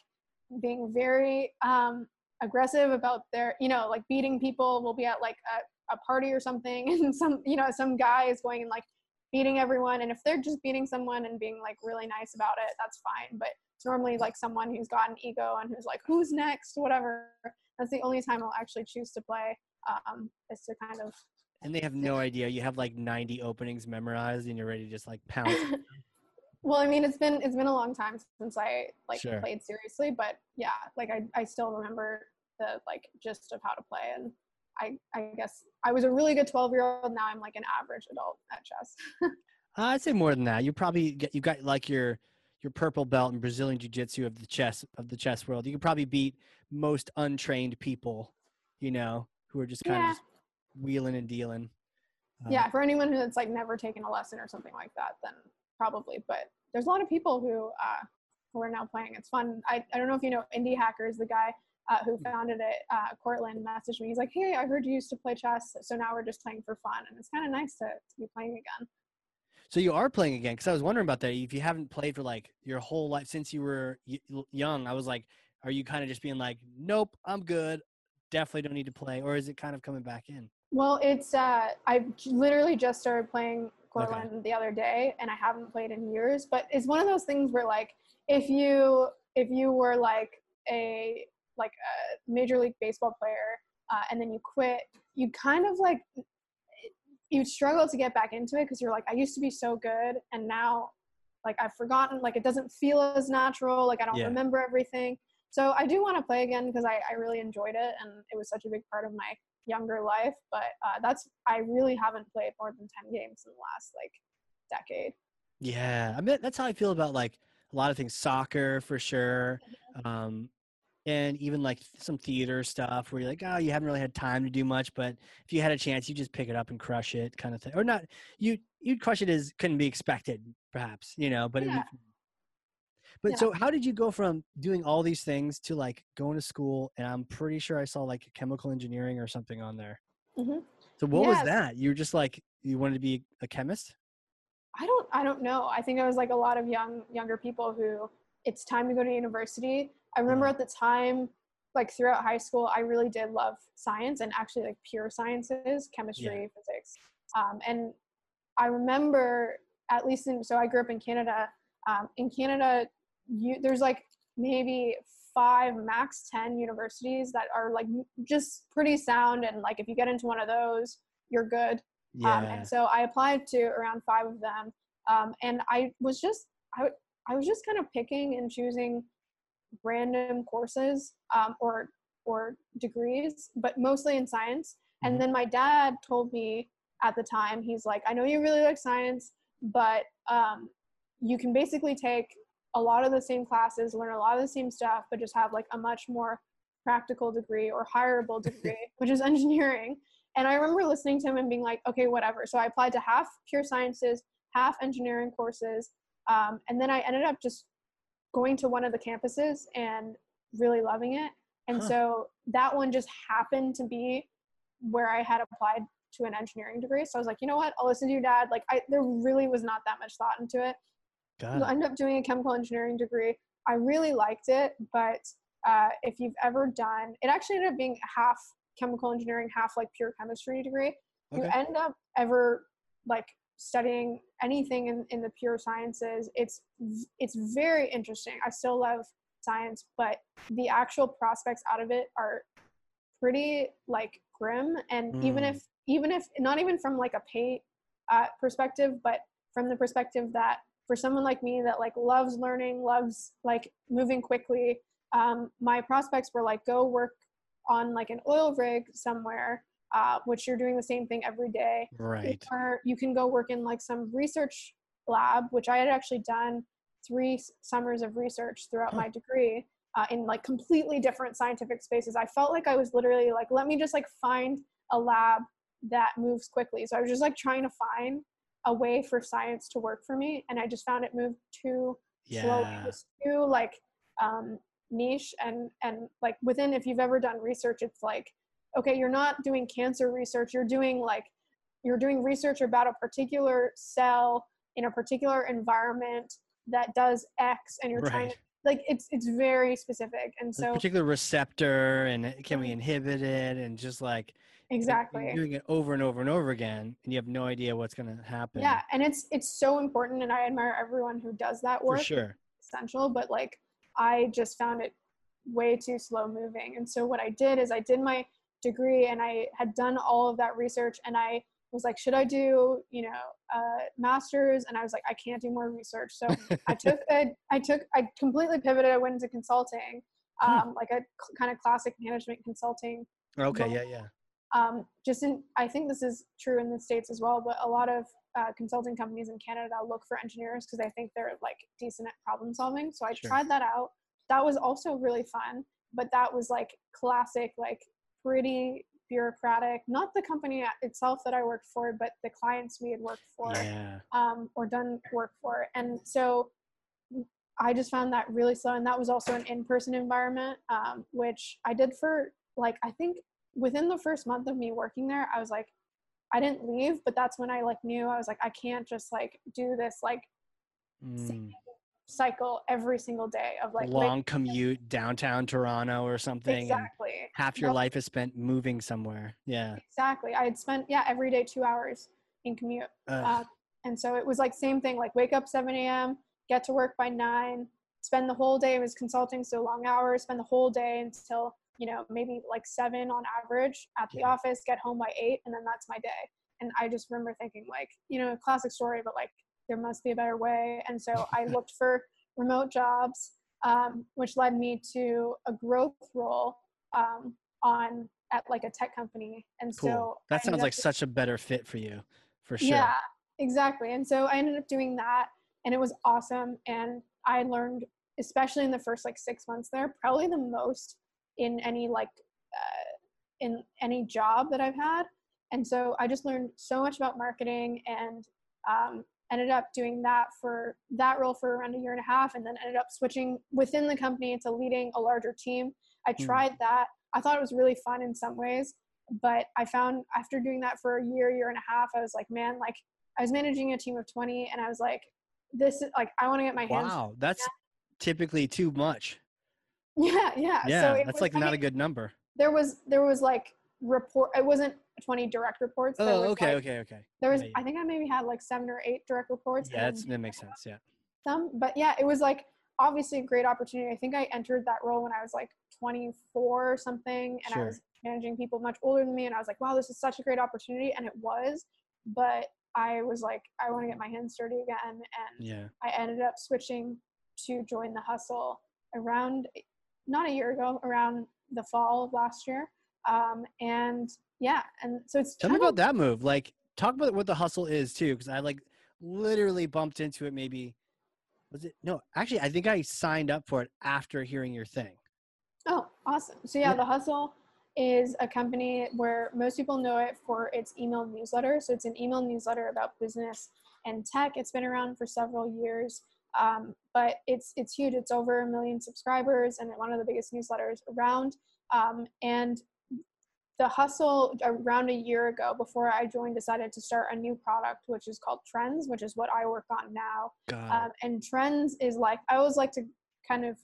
being very, um, aggressive about their, you know, like beating people. We'll be at like a, a party or something, and some, you know, some guy is going and like beating everyone. And if they're just beating someone and being like really nice about it, that's fine. But it's normally like someone who's got an ego and who's like, who's next, whatever. That's the only time I'll actually choose to play, um, is to kind of. And they have no idea. You have like ninety openings memorized and you're ready to just like pounce. Well, I mean, it's been, it's been a long time since I like sure. played seriously, but yeah, like I, I still remember the like gist of how to play. And I, I guess I was a really good twelve year old. Now I'm like an average adult at chess. uh, I'd say more than that. You probably get, you've got like your, your purple belt in Brazilian jiu-jitsu of the chess, of the chess world. You could probably beat most untrained people, you know, who are just kind yeah. of just wheeling and dealing. Uh, yeah. For anyone who that's like never taken a lesson or something like that, then probably, but there's a lot of people who uh, who are now playing. It's fun. I, I don't know if you know Indie Hackers, the guy uh, who founded it, uh, Cortland, messaged me. He's like, hey, I heard you used to play chess, so now we're just playing for fun. And it's kind of nice to, to be playing again. So you are playing again, because I was wondering about that. If you haven't played for like your whole life since you were young, I was like, are you kind of just being like, nope, I'm good, definitely don't need to play? Or is it kind of coming back in? Well, it's uh, I literally just started playing Portland okay. the other day, and I haven't played in years, but it's one of those things where like if you if you were like a like a Major League Baseball player uh, and then you quit, you kind of like you struggle to get back into it, because you're like, I used to be so good, and now like I've forgotten, like it doesn't feel as natural, like I don't yeah. remember everything. So I do want to play again, because I, I really enjoyed it, and it was such a big part of my younger life, but uh, that's, I really haven't played more than ten games in the last like decade. Yeah. I mean, that's how I feel about like a lot of things, soccer for sure. Um, and even like some theater stuff where you're like, oh, you haven't really had time to do much, but if you had a chance, you just pick it up and crush it kind of thing. Or not, you, you'd crush it as couldn't be expected perhaps, you know, but yeah. it'd be, But yeah. so how did you go from doing all these things to like going to school? And I'm pretty sure I saw like chemical engineering or something on there. Mm-hmm. So what yes. was that? You were just like, you wanted to be a chemist? I don't, I don't know. I think I was like a lot of young, younger people who it's time to go to university. I remember yeah. at the time, like throughout high school, I really did love science, and actually like pure sciences, chemistry, yeah. physics. Um, and I remember at least in, so I grew up in Canada, um, in Canada, You, there's like maybe five, max ten universities that are like just pretty sound, and like if you get into one of those, you're good. Yeah. Um, and so I applied to around five of them, um, and I was just I I was just kind of picking and choosing random courses um, or or degrees, but mostly in science. Mm-hmm. And then my dad told me at the time, he's like, I know you really like science, but um, you can basically take a lot of the same classes, learn a lot of the same stuff, but just have like a much more practical degree or hireable degree, which is engineering. And I remember listening to him and being like, okay, whatever. So I applied to half pure sciences, half engineering courses. Um, and then I ended up just going to one of the campuses and really loving it. And huh. so that one just happened to be where I had applied to an engineering degree. So I was like, you know what, I'll listen to your dad. Like I, there really was not that much thought into it. Got so I ended up doing a chemical engineering degree. I really liked it, but uh, if you've ever done, it actually ended up being half chemical engineering, half like pure chemistry degree. Okay. You end up ever like studying anything in, in the pure sciences, it's it's very interesting. I still love science, but the actual prospects out of it are pretty like grim. And mm. even if, even if not even from like a pay uh, perspective, but from the perspective that for someone like me that like loves learning, loves like moving quickly, um, my prospects were like, go work on like an oil rig somewhere, uh, which you're doing the same thing every day. Right. Or you can go work in like some research lab, which I had actually done three summers of research throughout huh. my degree uh, in like completely different scientific spaces. I felt like I was literally like, let me just like find a lab that moves quickly. So I was just like trying to find a way for science to work for me. And I just found it moved too yeah. slowly. It was too like um, niche and, and like within, if you've ever done research, it's like, okay, you're not doing cancer research. You're doing like, you're doing research about a particular cell in a particular environment that does X, and you're right. trying to like, it's, it's very specific. And so a particular receptor, and can we inhibit it? And just like, exactly. You're doing it over and over and over again, and you have no idea what's going to happen. Yeah. And it's, it's so important. And I admire everyone who does that work. For sure. It's essential. But like, I just found it way too slow moving. And so what I did is I did my degree, and I had done all of that research, and I was like, should I do, you know, uh, master's? And I was like, I can't do more research. So I took, a, I took, I completely pivoted. I went into consulting, um, hmm. like a cl- kind of classic management consulting. Okay. Role. Yeah. Yeah. Um, just in, I think this is true in the States as well, but a lot of uh, consulting companies in Canada look for engineers because they think they're like decent at problem solving. So I sure. tried that out. That was also really fun, but that was like classic, like pretty bureaucratic, not the company itself that I worked for, but the clients we had worked for yeah. um, or done work for. And so I just found that really slow. And that was also an in-person environment, um, which I did for like, I think within the first month of me working there, I was like, I didn't leave, but that's when I like knew, I was like, I can't just like do this like mm. same cycle every single day of like long late- commute downtown Toronto or something. Exactly. And half your well, life is spent moving somewhere. Yeah, exactly. I had spent, yeah, every day, two hours in commute. Uh, and so it was like same thing, like wake up seven a.m., get to work by nine, spend the whole day, it was consulting, so long hours, spend the whole day until, you know, maybe like seven on average at the yeah. office, get home by eight, and then that's my day. And I just remember thinking like, you know, classic story, but like there must be a better way. And so I looked for remote jobs, um, which led me to a growth role um, on at like a tech company. And cool. so that sounds like doing, such a better fit for you, for sure. Yeah, exactly. And so I ended up doing that, and it was awesome. And I learned, especially in the first like six months there, probably the most in any like uh, in any job that I've had. And so I just learned so much about marketing, and um, ended up doing that for that role for around a year and a half, and then ended up switching within the company to leading a larger team. I tried mm. that. I thought it was really fun in some ways, but I found after doing that for a year, year and a half, I was like, man, like I was managing a team of twenty, and I was like, this is like, I want to get my hands. Wow. That's yeah. typically too much. Yeah, yeah. Yeah, so it that's was, like not I mean, a good number. There was there was like report. It wasn't twenty direct reports. Oh, was okay, like, okay, okay. There was. Yeah, I think I maybe had like seven or eight direct reports. Yeah, that's, that makes sense. Yeah. Some, but yeah, it was like obviously a great opportunity. I think I entered that role when I was like twenty-four or something, and sure. I was managing people much older than me, and I was like, wow, this is such a great opportunity, and it was. But I was like, I want to get my hands dirty again, and yeah. I ended up switching to join The Hustle around. Not a year ago, around the fall of last year. Um, and yeah. And so it's tell me about of- that move. Like talk about what The Hustle is too. Cause I like literally bumped into it maybe was it? No, actually, I think I signed up for it after hearing your thing. Oh, awesome. So yeah, yeah. The Hustle is a company where most people know it for its email newsletter. So it's an email newsletter about business and tech. It's been around for several years, um, but it's it's huge. It's over a million subscribers and one of the biggest newsletters around. Um, and The Hustle, around a year ago, before I joined, decided to start a new product, which is called Trends, which is what I work on now. Um, and Trends is like, I always like to kind of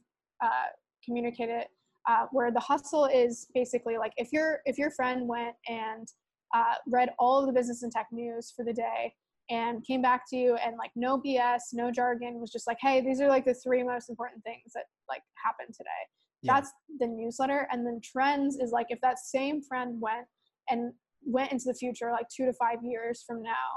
uh, communicate it, uh, where The Hustle is basically like, if your if your friend went and uh, read all of the business and tech news for the day and came back to you and like no B S, no jargon, was just like, hey, these are like the three most important things that like happened today. Yeah. That's the newsletter. And then Trends is like, if that same friend went and went into the future, like two to five years from now,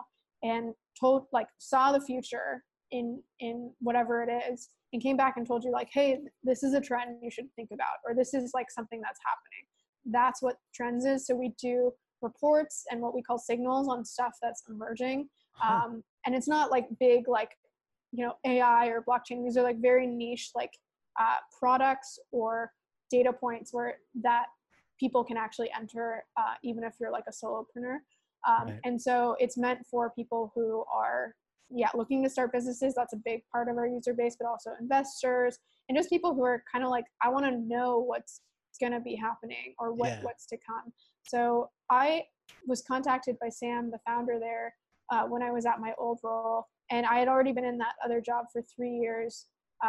and told, like saw the future in, in whatever it is, and came back and told you like, hey, this is a trend you should think about, or this is like something that's happening. That's what Trends is. So we do reports and what we call signals on stuff that's emerging. Huh. Um, and it's not like big, like, you know, A I or blockchain. These are like very niche, like, Uh, products or data points where that people can actually enter, uh, even if you're like a solopreneur. Um, right. And so it's meant for people who are, yeah, looking to start businesses. That's a big part of our user base, but also investors and just people who are kind of like, I want to know what's going to be happening or what, yeah. what's to come. So I was contacted by Sam, the founder there, uh, when I was at my old role, and I had already been in that other job for three years.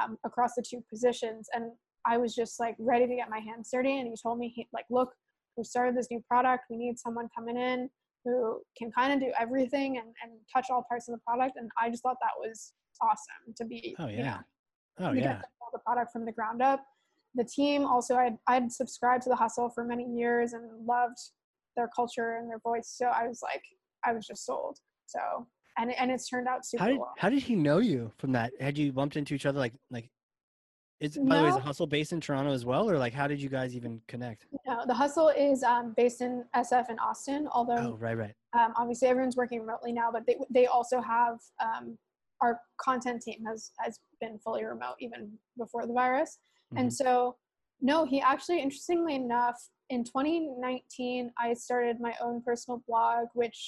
Um, across the two positions, and I was just like ready to get my hands dirty, and he told me, he, like, look, we started this new product, we need someone coming in who can kind of do everything and, and touch all parts of the product. And I just thought that was awesome to be oh yeah you know, oh you yeah the product from the ground up. The team also, I I'd subscribed to The Hustle for many years and loved their culture and their voice, so I was like, I was just sold. So And, and it's turned out super how did, well. How did he know you from that? Had you bumped into each other? Like, like, is, no. By the way, is The Hustle based in Toronto as well? Or like, how did you guys even connect? No, The Hustle is um, based in S F in Austin. Although, oh, right, right. Um, obviously everyone's working remotely now, but they, they also have, um, our content team has, has been fully remote even before the virus. Mm-hmm. And so, no, he actually, interestingly enough, in twenty nineteen, I started my own personal blog, which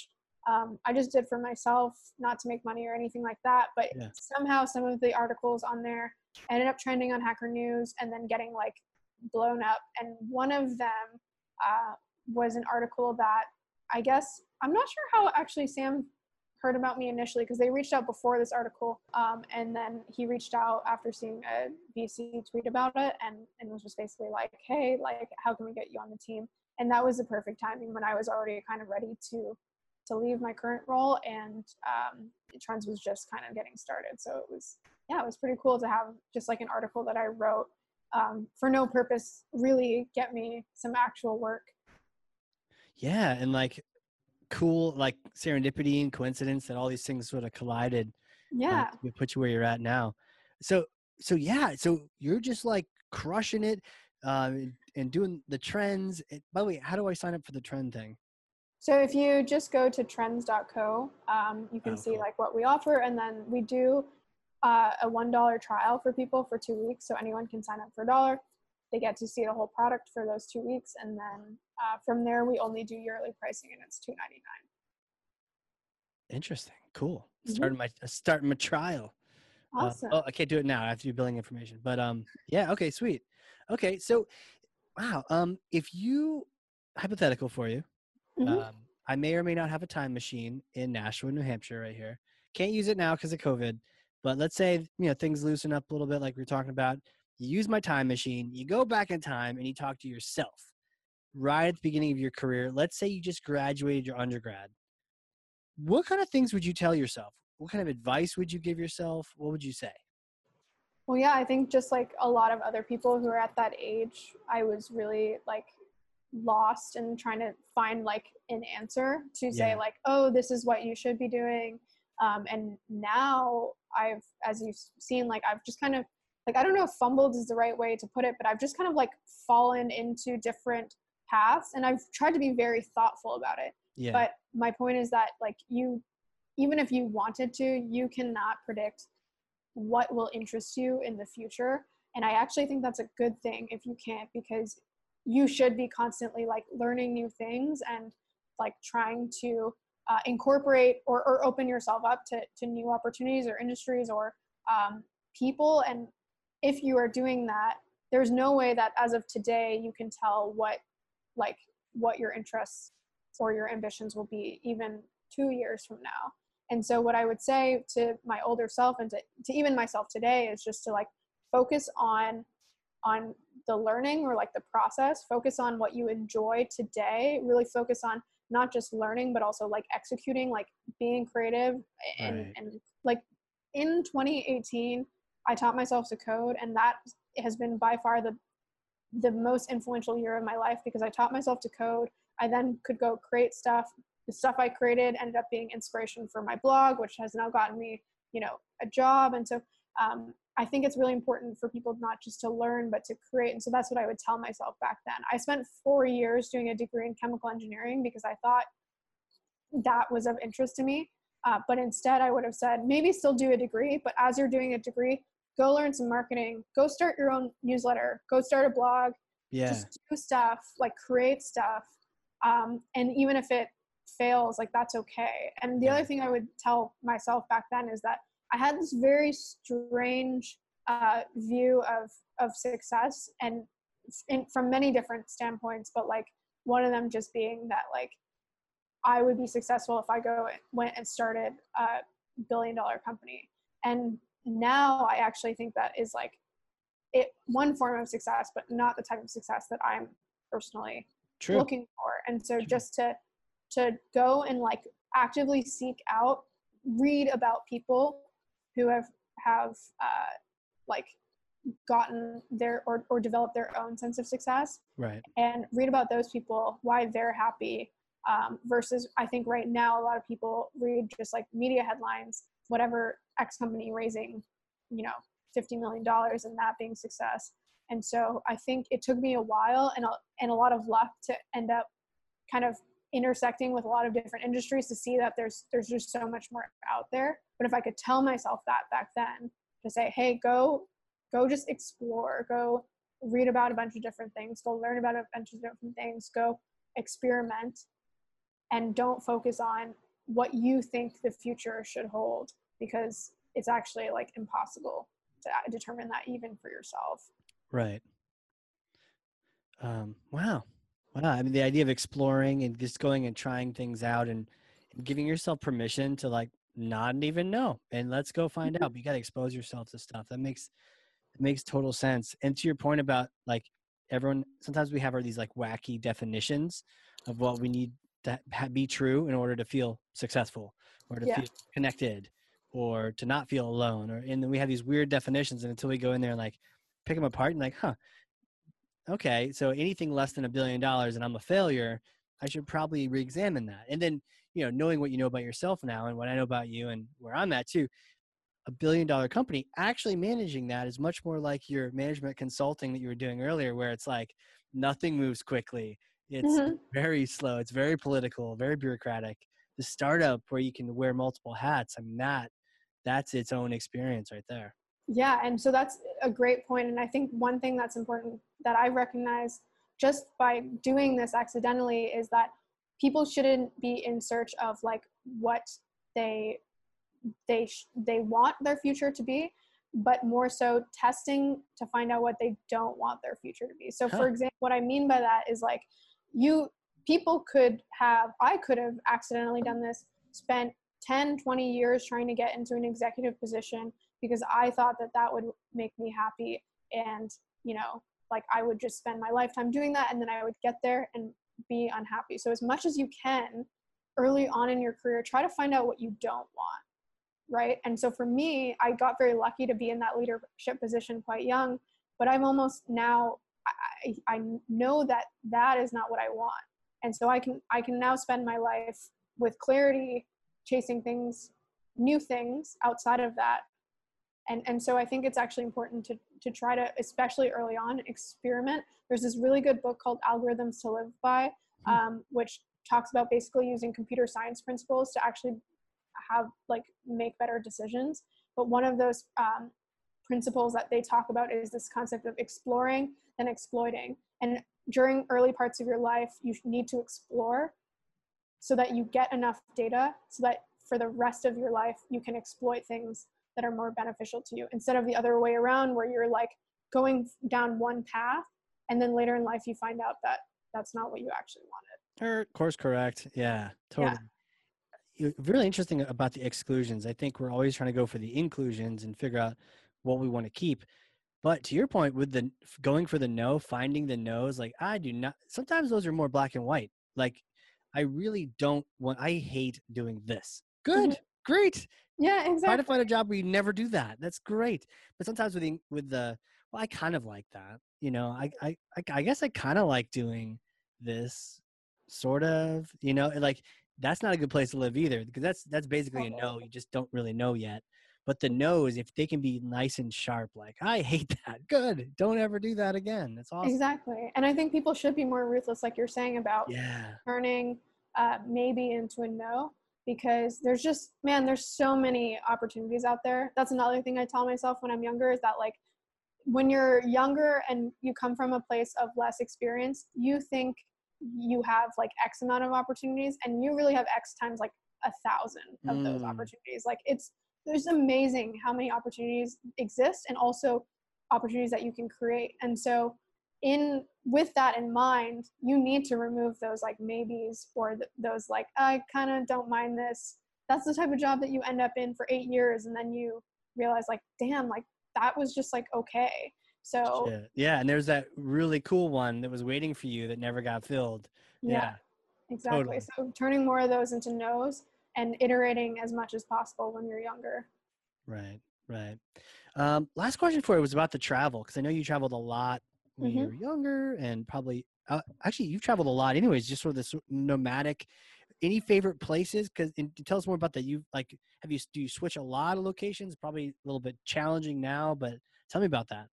Um, I just did for myself, not to make money or anything like that, but yeah. somehow some of the articles on there ended up trending on Hacker News and then getting like blown up. And one of them uh, was an article that, I guess, I'm not sure how actually Sam heard about me initially, because they reached out before this article. Um, and then he reached out after seeing a V C tweet about it, and, and was just basically like, hey, like, how can we get you on the team? And that was the perfect timing when I was already kind of ready to to leave my current role, and um, Trends was just kind of getting started. So it was, yeah, it was pretty cool to have just like an article that I wrote um, for no purpose, really get me some actual work. Yeah. And like cool, like serendipity and coincidence that all these things sort of collided. Yeah. Uh, put you where you're at now. So, so yeah. So you're just like crushing it uh, and doing the Trends. And by the way, how do I sign up for the Trend thing? So if you just go to trends dot co, um, you can oh, see cool. like what we offer. And then we do uh, a one dollar trial for people for two weeks. So anyone can sign up for a dollar. They get to see the whole product for those two weeks. And then uh, from there, we only do yearly pricing, and it's two ninety-nine. Interesting. Cool. Starting mm-hmm. my, starting my trial. Awesome. Uh, oh, I can't do it now. I have to do billing information, but um, yeah. Okay. Sweet. Okay. So, wow. Um, if you, hypothetical for you. Mm-hmm. Um, I may or may not have a time machine in Nashua, New Hampshire right here. Can't use it now because of COVID, but let's say, you know, things loosen up a little bit like we were talking about. You use my time machine, you go back in time, and you talk to yourself right at the beginning of your career. Let's say you just graduated your undergrad. What kind of things would you tell yourself? What kind of advice would you give yourself? What would you say? Well, yeah, I think just like a lot of other people who are at that age, I was really like lost and trying to find like an answer to say yeah. like, oh, this is what you should be doing. Um, and now I've, as you've seen, like I've just kind of like, I don't know if fumbled is the right way to put it, but I've just kind of like fallen into different paths, and I've tried to be very thoughtful about it. Yeah. But my point is that like you, even if you wanted to, you cannot predict what will interest you in the future. And I actually think that's a good thing if you can't, because you should be constantly like learning new things and like trying to uh, incorporate or, or open yourself up to, to new opportunities or industries or um, people. And if you are doing that, there's no way that as of today, you can tell what, like what your interests or your ambitions will be even two years from now. And so what I would say to my older self and to, to even myself today is just to like focus on, on the learning or like the process, focus on what you enjoy today, really focus on not just learning, but also like executing, like being creative. And, right. and like in twenty eighteen, I taught myself to code, and that has been by far the, the most influential year of my life, because I taught myself to code. I then could go create stuff. The stuff I created ended up being inspiration for my blog, which has now gotten me, you know, a job. And so um, I think it's really important for people not just to learn, but to create. And so that's what I would tell myself back then. I spent four years doing a degree in chemical engineering because I thought that was of interest to me. Uh, but instead I would have said, maybe still do a degree, but as you're doing a degree, go learn some marketing, go start your own newsletter, go start a blog, yeah. just do stuff, like create stuff. Um, and even if it fails, like that's okay. And the yeah. other thing I would tell myself back then is that I had this very strange uh, view of, of success, and in, from many different standpoints, but like one of them just being that like I would be successful if I go went and started a billion dollar company. And now I actually think that is like it one form of success, but not the type of success that I'm personally True. looking for. And so True. just to to go and like actively seek out, read about people who have have uh, like gotten their or, or developed their own sense of success, right? And read about those people, why they're happy, um, versus I think right now a lot of people read just like media headlines, whatever X company raising, you know, fifty million dollars and that being success. And so I think it took me a while and a, and a lot of luck to end up kind of intersecting with a lot of different industries to see that there's there's just so much more out there. But if I could tell myself that back then, to say, hey, go go just explore, go read about a bunch of different things, go learn about a bunch of different things, go experiment, and don't focus on what you think the future should hold, because it's actually like impossible to determine that even for yourself. Right. Um, wow. Wow. I mean, the idea of exploring and just going and trying things out and, and giving yourself permission to like not even know, and let's go find mm-hmm. out. But you got to expose yourself to stuff. That makes, it makes total sense. And to your point about like everyone, sometimes we have our, these like wacky definitions of what we need to ha- be true in order to feel successful or to yeah. feel connected or to not feel alone. Or, and then we have these weird definitions, and until we go in there and like pick them apart and like, huh, okay, so anything less than a billion dollars and I'm a failure, I should probably re-examine that. And then, you know, knowing what you know about yourself now and what I know about you and where I'm at too, a billion dollar company, actually managing that is much more like your management consulting that you were doing earlier, where it's like nothing moves quickly. It's mm-hmm. very slow. It's very political, very bureaucratic. The startup where you can wear multiple hats, I mean, that that's its own experience right there. Yeah. And so that's a great point. And I think one thing that's important that I recognize just by doing this accidentally is that people shouldn't be in search of like what they, they, sh- they want their future to be, but more so testing to find out what they don't want their future to be. So huh. for example, what I mean by that is like you, people could have, I could have accidentally done this, spent ten, twenty years trying to get into an executive position because I thought that that would make me happy. And, you know, like I would just spend my lifetime doing that. And then I would get there and be unhappy. So as much as you can early on in your career, try to find out what you don't want. Right. And so for me, I got very lucky to be in that leadership position quite young, but I'm almost now, I, I know that that is not what I want. And so I can, I can now spend my life with clarity, chasing things, new things outside of that. And and so I think it's actually important to to try to, especially early on, experiment. There's this really good book called Algorithms to Live By, um, which talks about basically using computer science principles to actually have like make better decisions. But one of those um, principles that they talk about is this concept of exploring and exploiting. And during early parts of your life, you need to explore so that you get enough data so that for the rest of your life, you can exploit things that are more beneficial to you, instead of the other way around where you're like going down one path and then later in life you find out that that's not what you actually wanted. Or course correct. Yeah, totally. Yeah. Really interesting about the exclusions. I think we're always trying to go for the inclusions and figure out what we want to keep. But to your point with the going for the no, finding the no's, like I do not, sometimes those are more black and white. Like I really don't want, I hate doing this. Good, mm-hmm. Great. Yeah, exactly. Try to find a job where you never do that. That's great. But sometimes with the, with the well, I kind of like that. You know, I I I guess I kind of like doing this sort of. You know, like that's not a good place to live either, because that's that's basically a no. You just don't really know yet. But the no's, if they can be nice and sharp, like I hate that. Good, don't ever do that again. That's awesome. Exactly, and I think people should be more ruthless, like you're saying about yeah. turning uh, maybe into a no. Because there's just, man, there's so many opportunities out there. That's another thing I tell myself when I'm younger is that like, when you're younger and you come from a place of less experience, you think you have like X amount of opportunities and you really have X times like a thousand of mm. those opportunities. Like it's, there's amazing how many opportunities exist and also opportunities that you can create. And so in, with that in mind, you need to remove those like maybes or th- those like, I kind of don't mind this. That's the type of job that you end up in for eight years. And then you realize like, damn, like that was just like, okay. So yeah. yeah and there's that really cool one that was waiting for you that never got filled. Yeah, yeah exactly. Totally. So turning more of those into no's and iterating as much as possible when you're younger. Right. Right. Um, last question for you was about the travel. Cause I know you traveled a lot when mm-hmm. you were younger and probably uh, actually you've traveled a lot anyways, just sort of this nomadic, any favorite places? Cause and tell us more about that. You like, have you, do you switch a lot of locations? Probably a little bit challenging now, but tell me about that.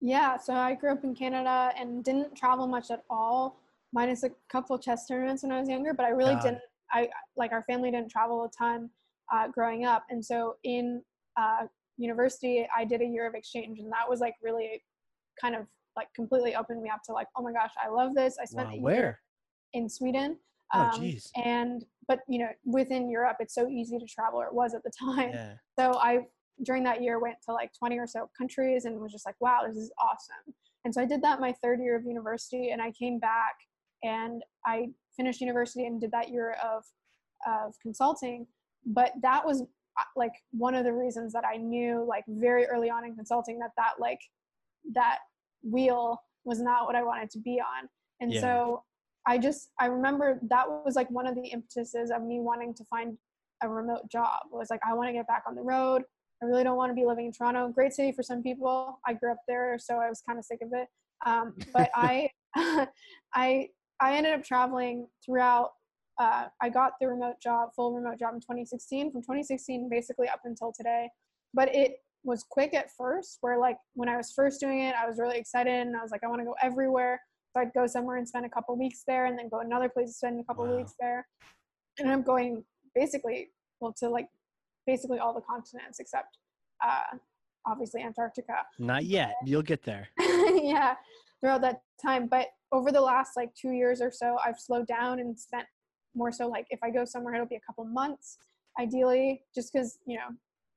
Yeah. So I grew up in Canada and didn't travel much at all, minus a couple of chess tournaments when I was younger, but I really uh, didn't, I like our family didn't travel a ton uh, growing up. And so in uh, university, I did a year of exchange and that was like really kind of like completely opened me up to like, oh my gosh, I love this. I spent wow, a year where? in Sweden. Um, oh, geez. And, but you know, within Europe, it's so easy to travel, or it was at the time. Yeah. So I, during that year, went to like twenty or so countries and was just like, wow, this is awesome. And so I did that my third year of university and I came back and I finished university and did that year of, of consulting. But that was like one of the reasons that I knew like very early on in consulting that that like, that wheel was not what I wanted to be on. And yeah. so I just, I remember that was like one of the impetuses of me wanting to find a remote job was like, I want to get back on the road. I really don't want to be living in Toronto. Great city for some people. I grew up there, so I was kind of sick of it. Um, but I, I, I ended up traveling throughout. Uh, I got the remote job, full remote job in twenty sixteen, from twenty sixteen, basically up until today, but it was quick at first where like when I was first doing it, I was really excited and I was like, I want to go everywhere. So I'd go somewhere and spend a couple weeks there and then go another place and spend a couple wow. weeks there. And I'm going basically, well, to like basically all the continents except uh, obviously Antarctica. Not yet. But, you'll get there. yeah. Throughout that time. But over the last like two years or so, I've slowed down and spent more so like if I go somewhere, it'll be a couple months, ideally, just because, you know,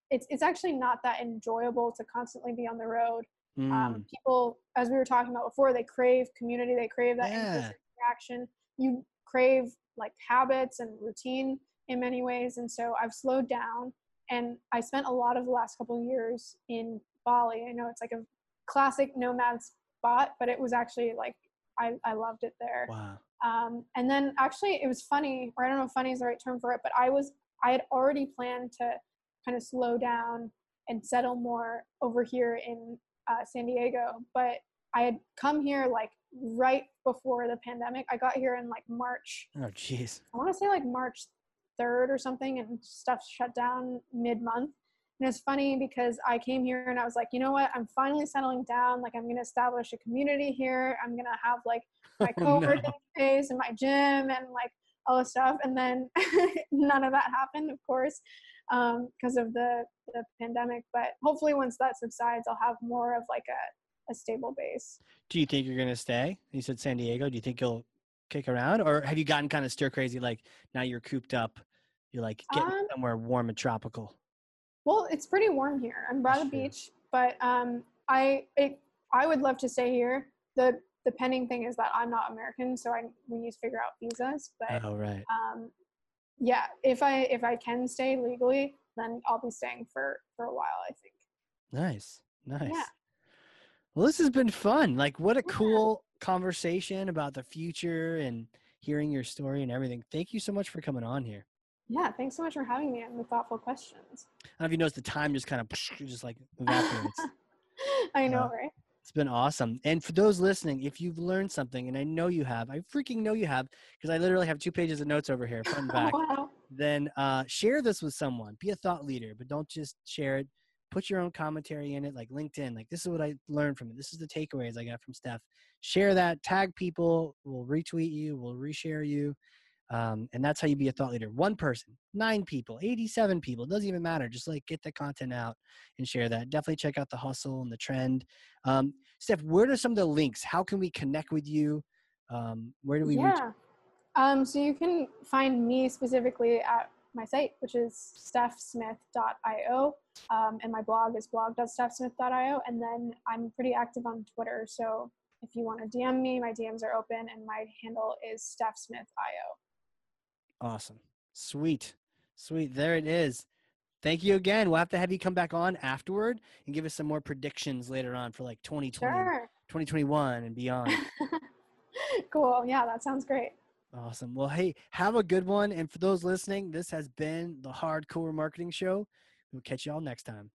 It's it's actually not that enjoyable to constantly be on the road. Mm. Um, people, as we were talking about before, they crave community. They crave that yeah. interaction. You crave like habits and routine in many ways. And so I've slowed down and I spent a lot of the last couple of years in Bali. I know it's like a classic nomad spot, but it was actually like, I, I loved it there. Wow. Um, and then actually it was funny, or I don't know if funny is the right term for it, but I was, I had already planned to kind of slow down and settle more over here in uh, San Diego. But I had come here like right before the pandemic. I got here in like March. Oh, geez. I want to say like March third or something, and stuff shut down mid-month. And it's funny because I came here and I was like, you know what? I'm finally settling down. Like I'm going to establish a community here. I'm going to have like my co-working oh, no. space and my gym and like all this stuff. And then none of that happened, of course. um, because of the, the pandemic. But hopefully once that subsides, I'll have more of like a, a stable base. Do you think you're going to stay? You said San Diego. Do you think you'll kick around, or have you gotten kind of stir crazy? Like now you're cooped up, you're like getting um, somewhere warm and tropical. Well, it's pretty warm here. I'm by the beach, but um, I it, I would love to stay here. The The pending thing is that I'm not American, so I we need to figure out visas. But oh, right. um, yeah, if I if I can stay legally, then I'll be staying for for a while, I think. Nice, nice. Yeah. Well, this has been fun. Like, what a cool yeah. conversation about the future and hearing your story and everything. Thank you so much for coming on here. Yeah, thanks so much for having me and the thoughtful questions. I don't know if you noticed the time just kind of just like evaporates. I know, uh, right? It's been awesome. And for those listening, if you've learned something, and I know you have, I freaking know you have, because I literally have two pages of notes over here, front and back, wow. then uh, share this with someone. Be a thought leader, but don't just share it. Put your own commentary in it, like LinkedIn. Like, this is what I learned from it. This is the takeaways I got from Steph. Share that. Tag people. We'll retweet you. We'll reshare you. Um, and that's how you be a thought leader. One person, nine people, eighty-seven people. It doesn't even matter. Just like get the content out and share that. Definitely check out The Hustle and The Trend. Um, Steph, where are some of the links? How can we connect with you? Um, where do we yeah. reach? Um, so you can find me specifically at my site, which is steph smith dot io. Um, and my blog is blog dot steph smith dot io. And then I'm pretty active on Twitter. So if you want to D M me, my D Ms are open and my handle is steph smith dot io. Awesome. Sweet. Sweet. There it is. Thank you again. We'll have to have you come back on afterward and give us some more predictions later on for like twenty twenty, sure. twenty twenty-one and beyond. Cool. Yeah, that sounds great. Awesome. Well, hey, have a good one. And for those listening, this has been the Hardcore Marketing Show. We'll catch you all next time.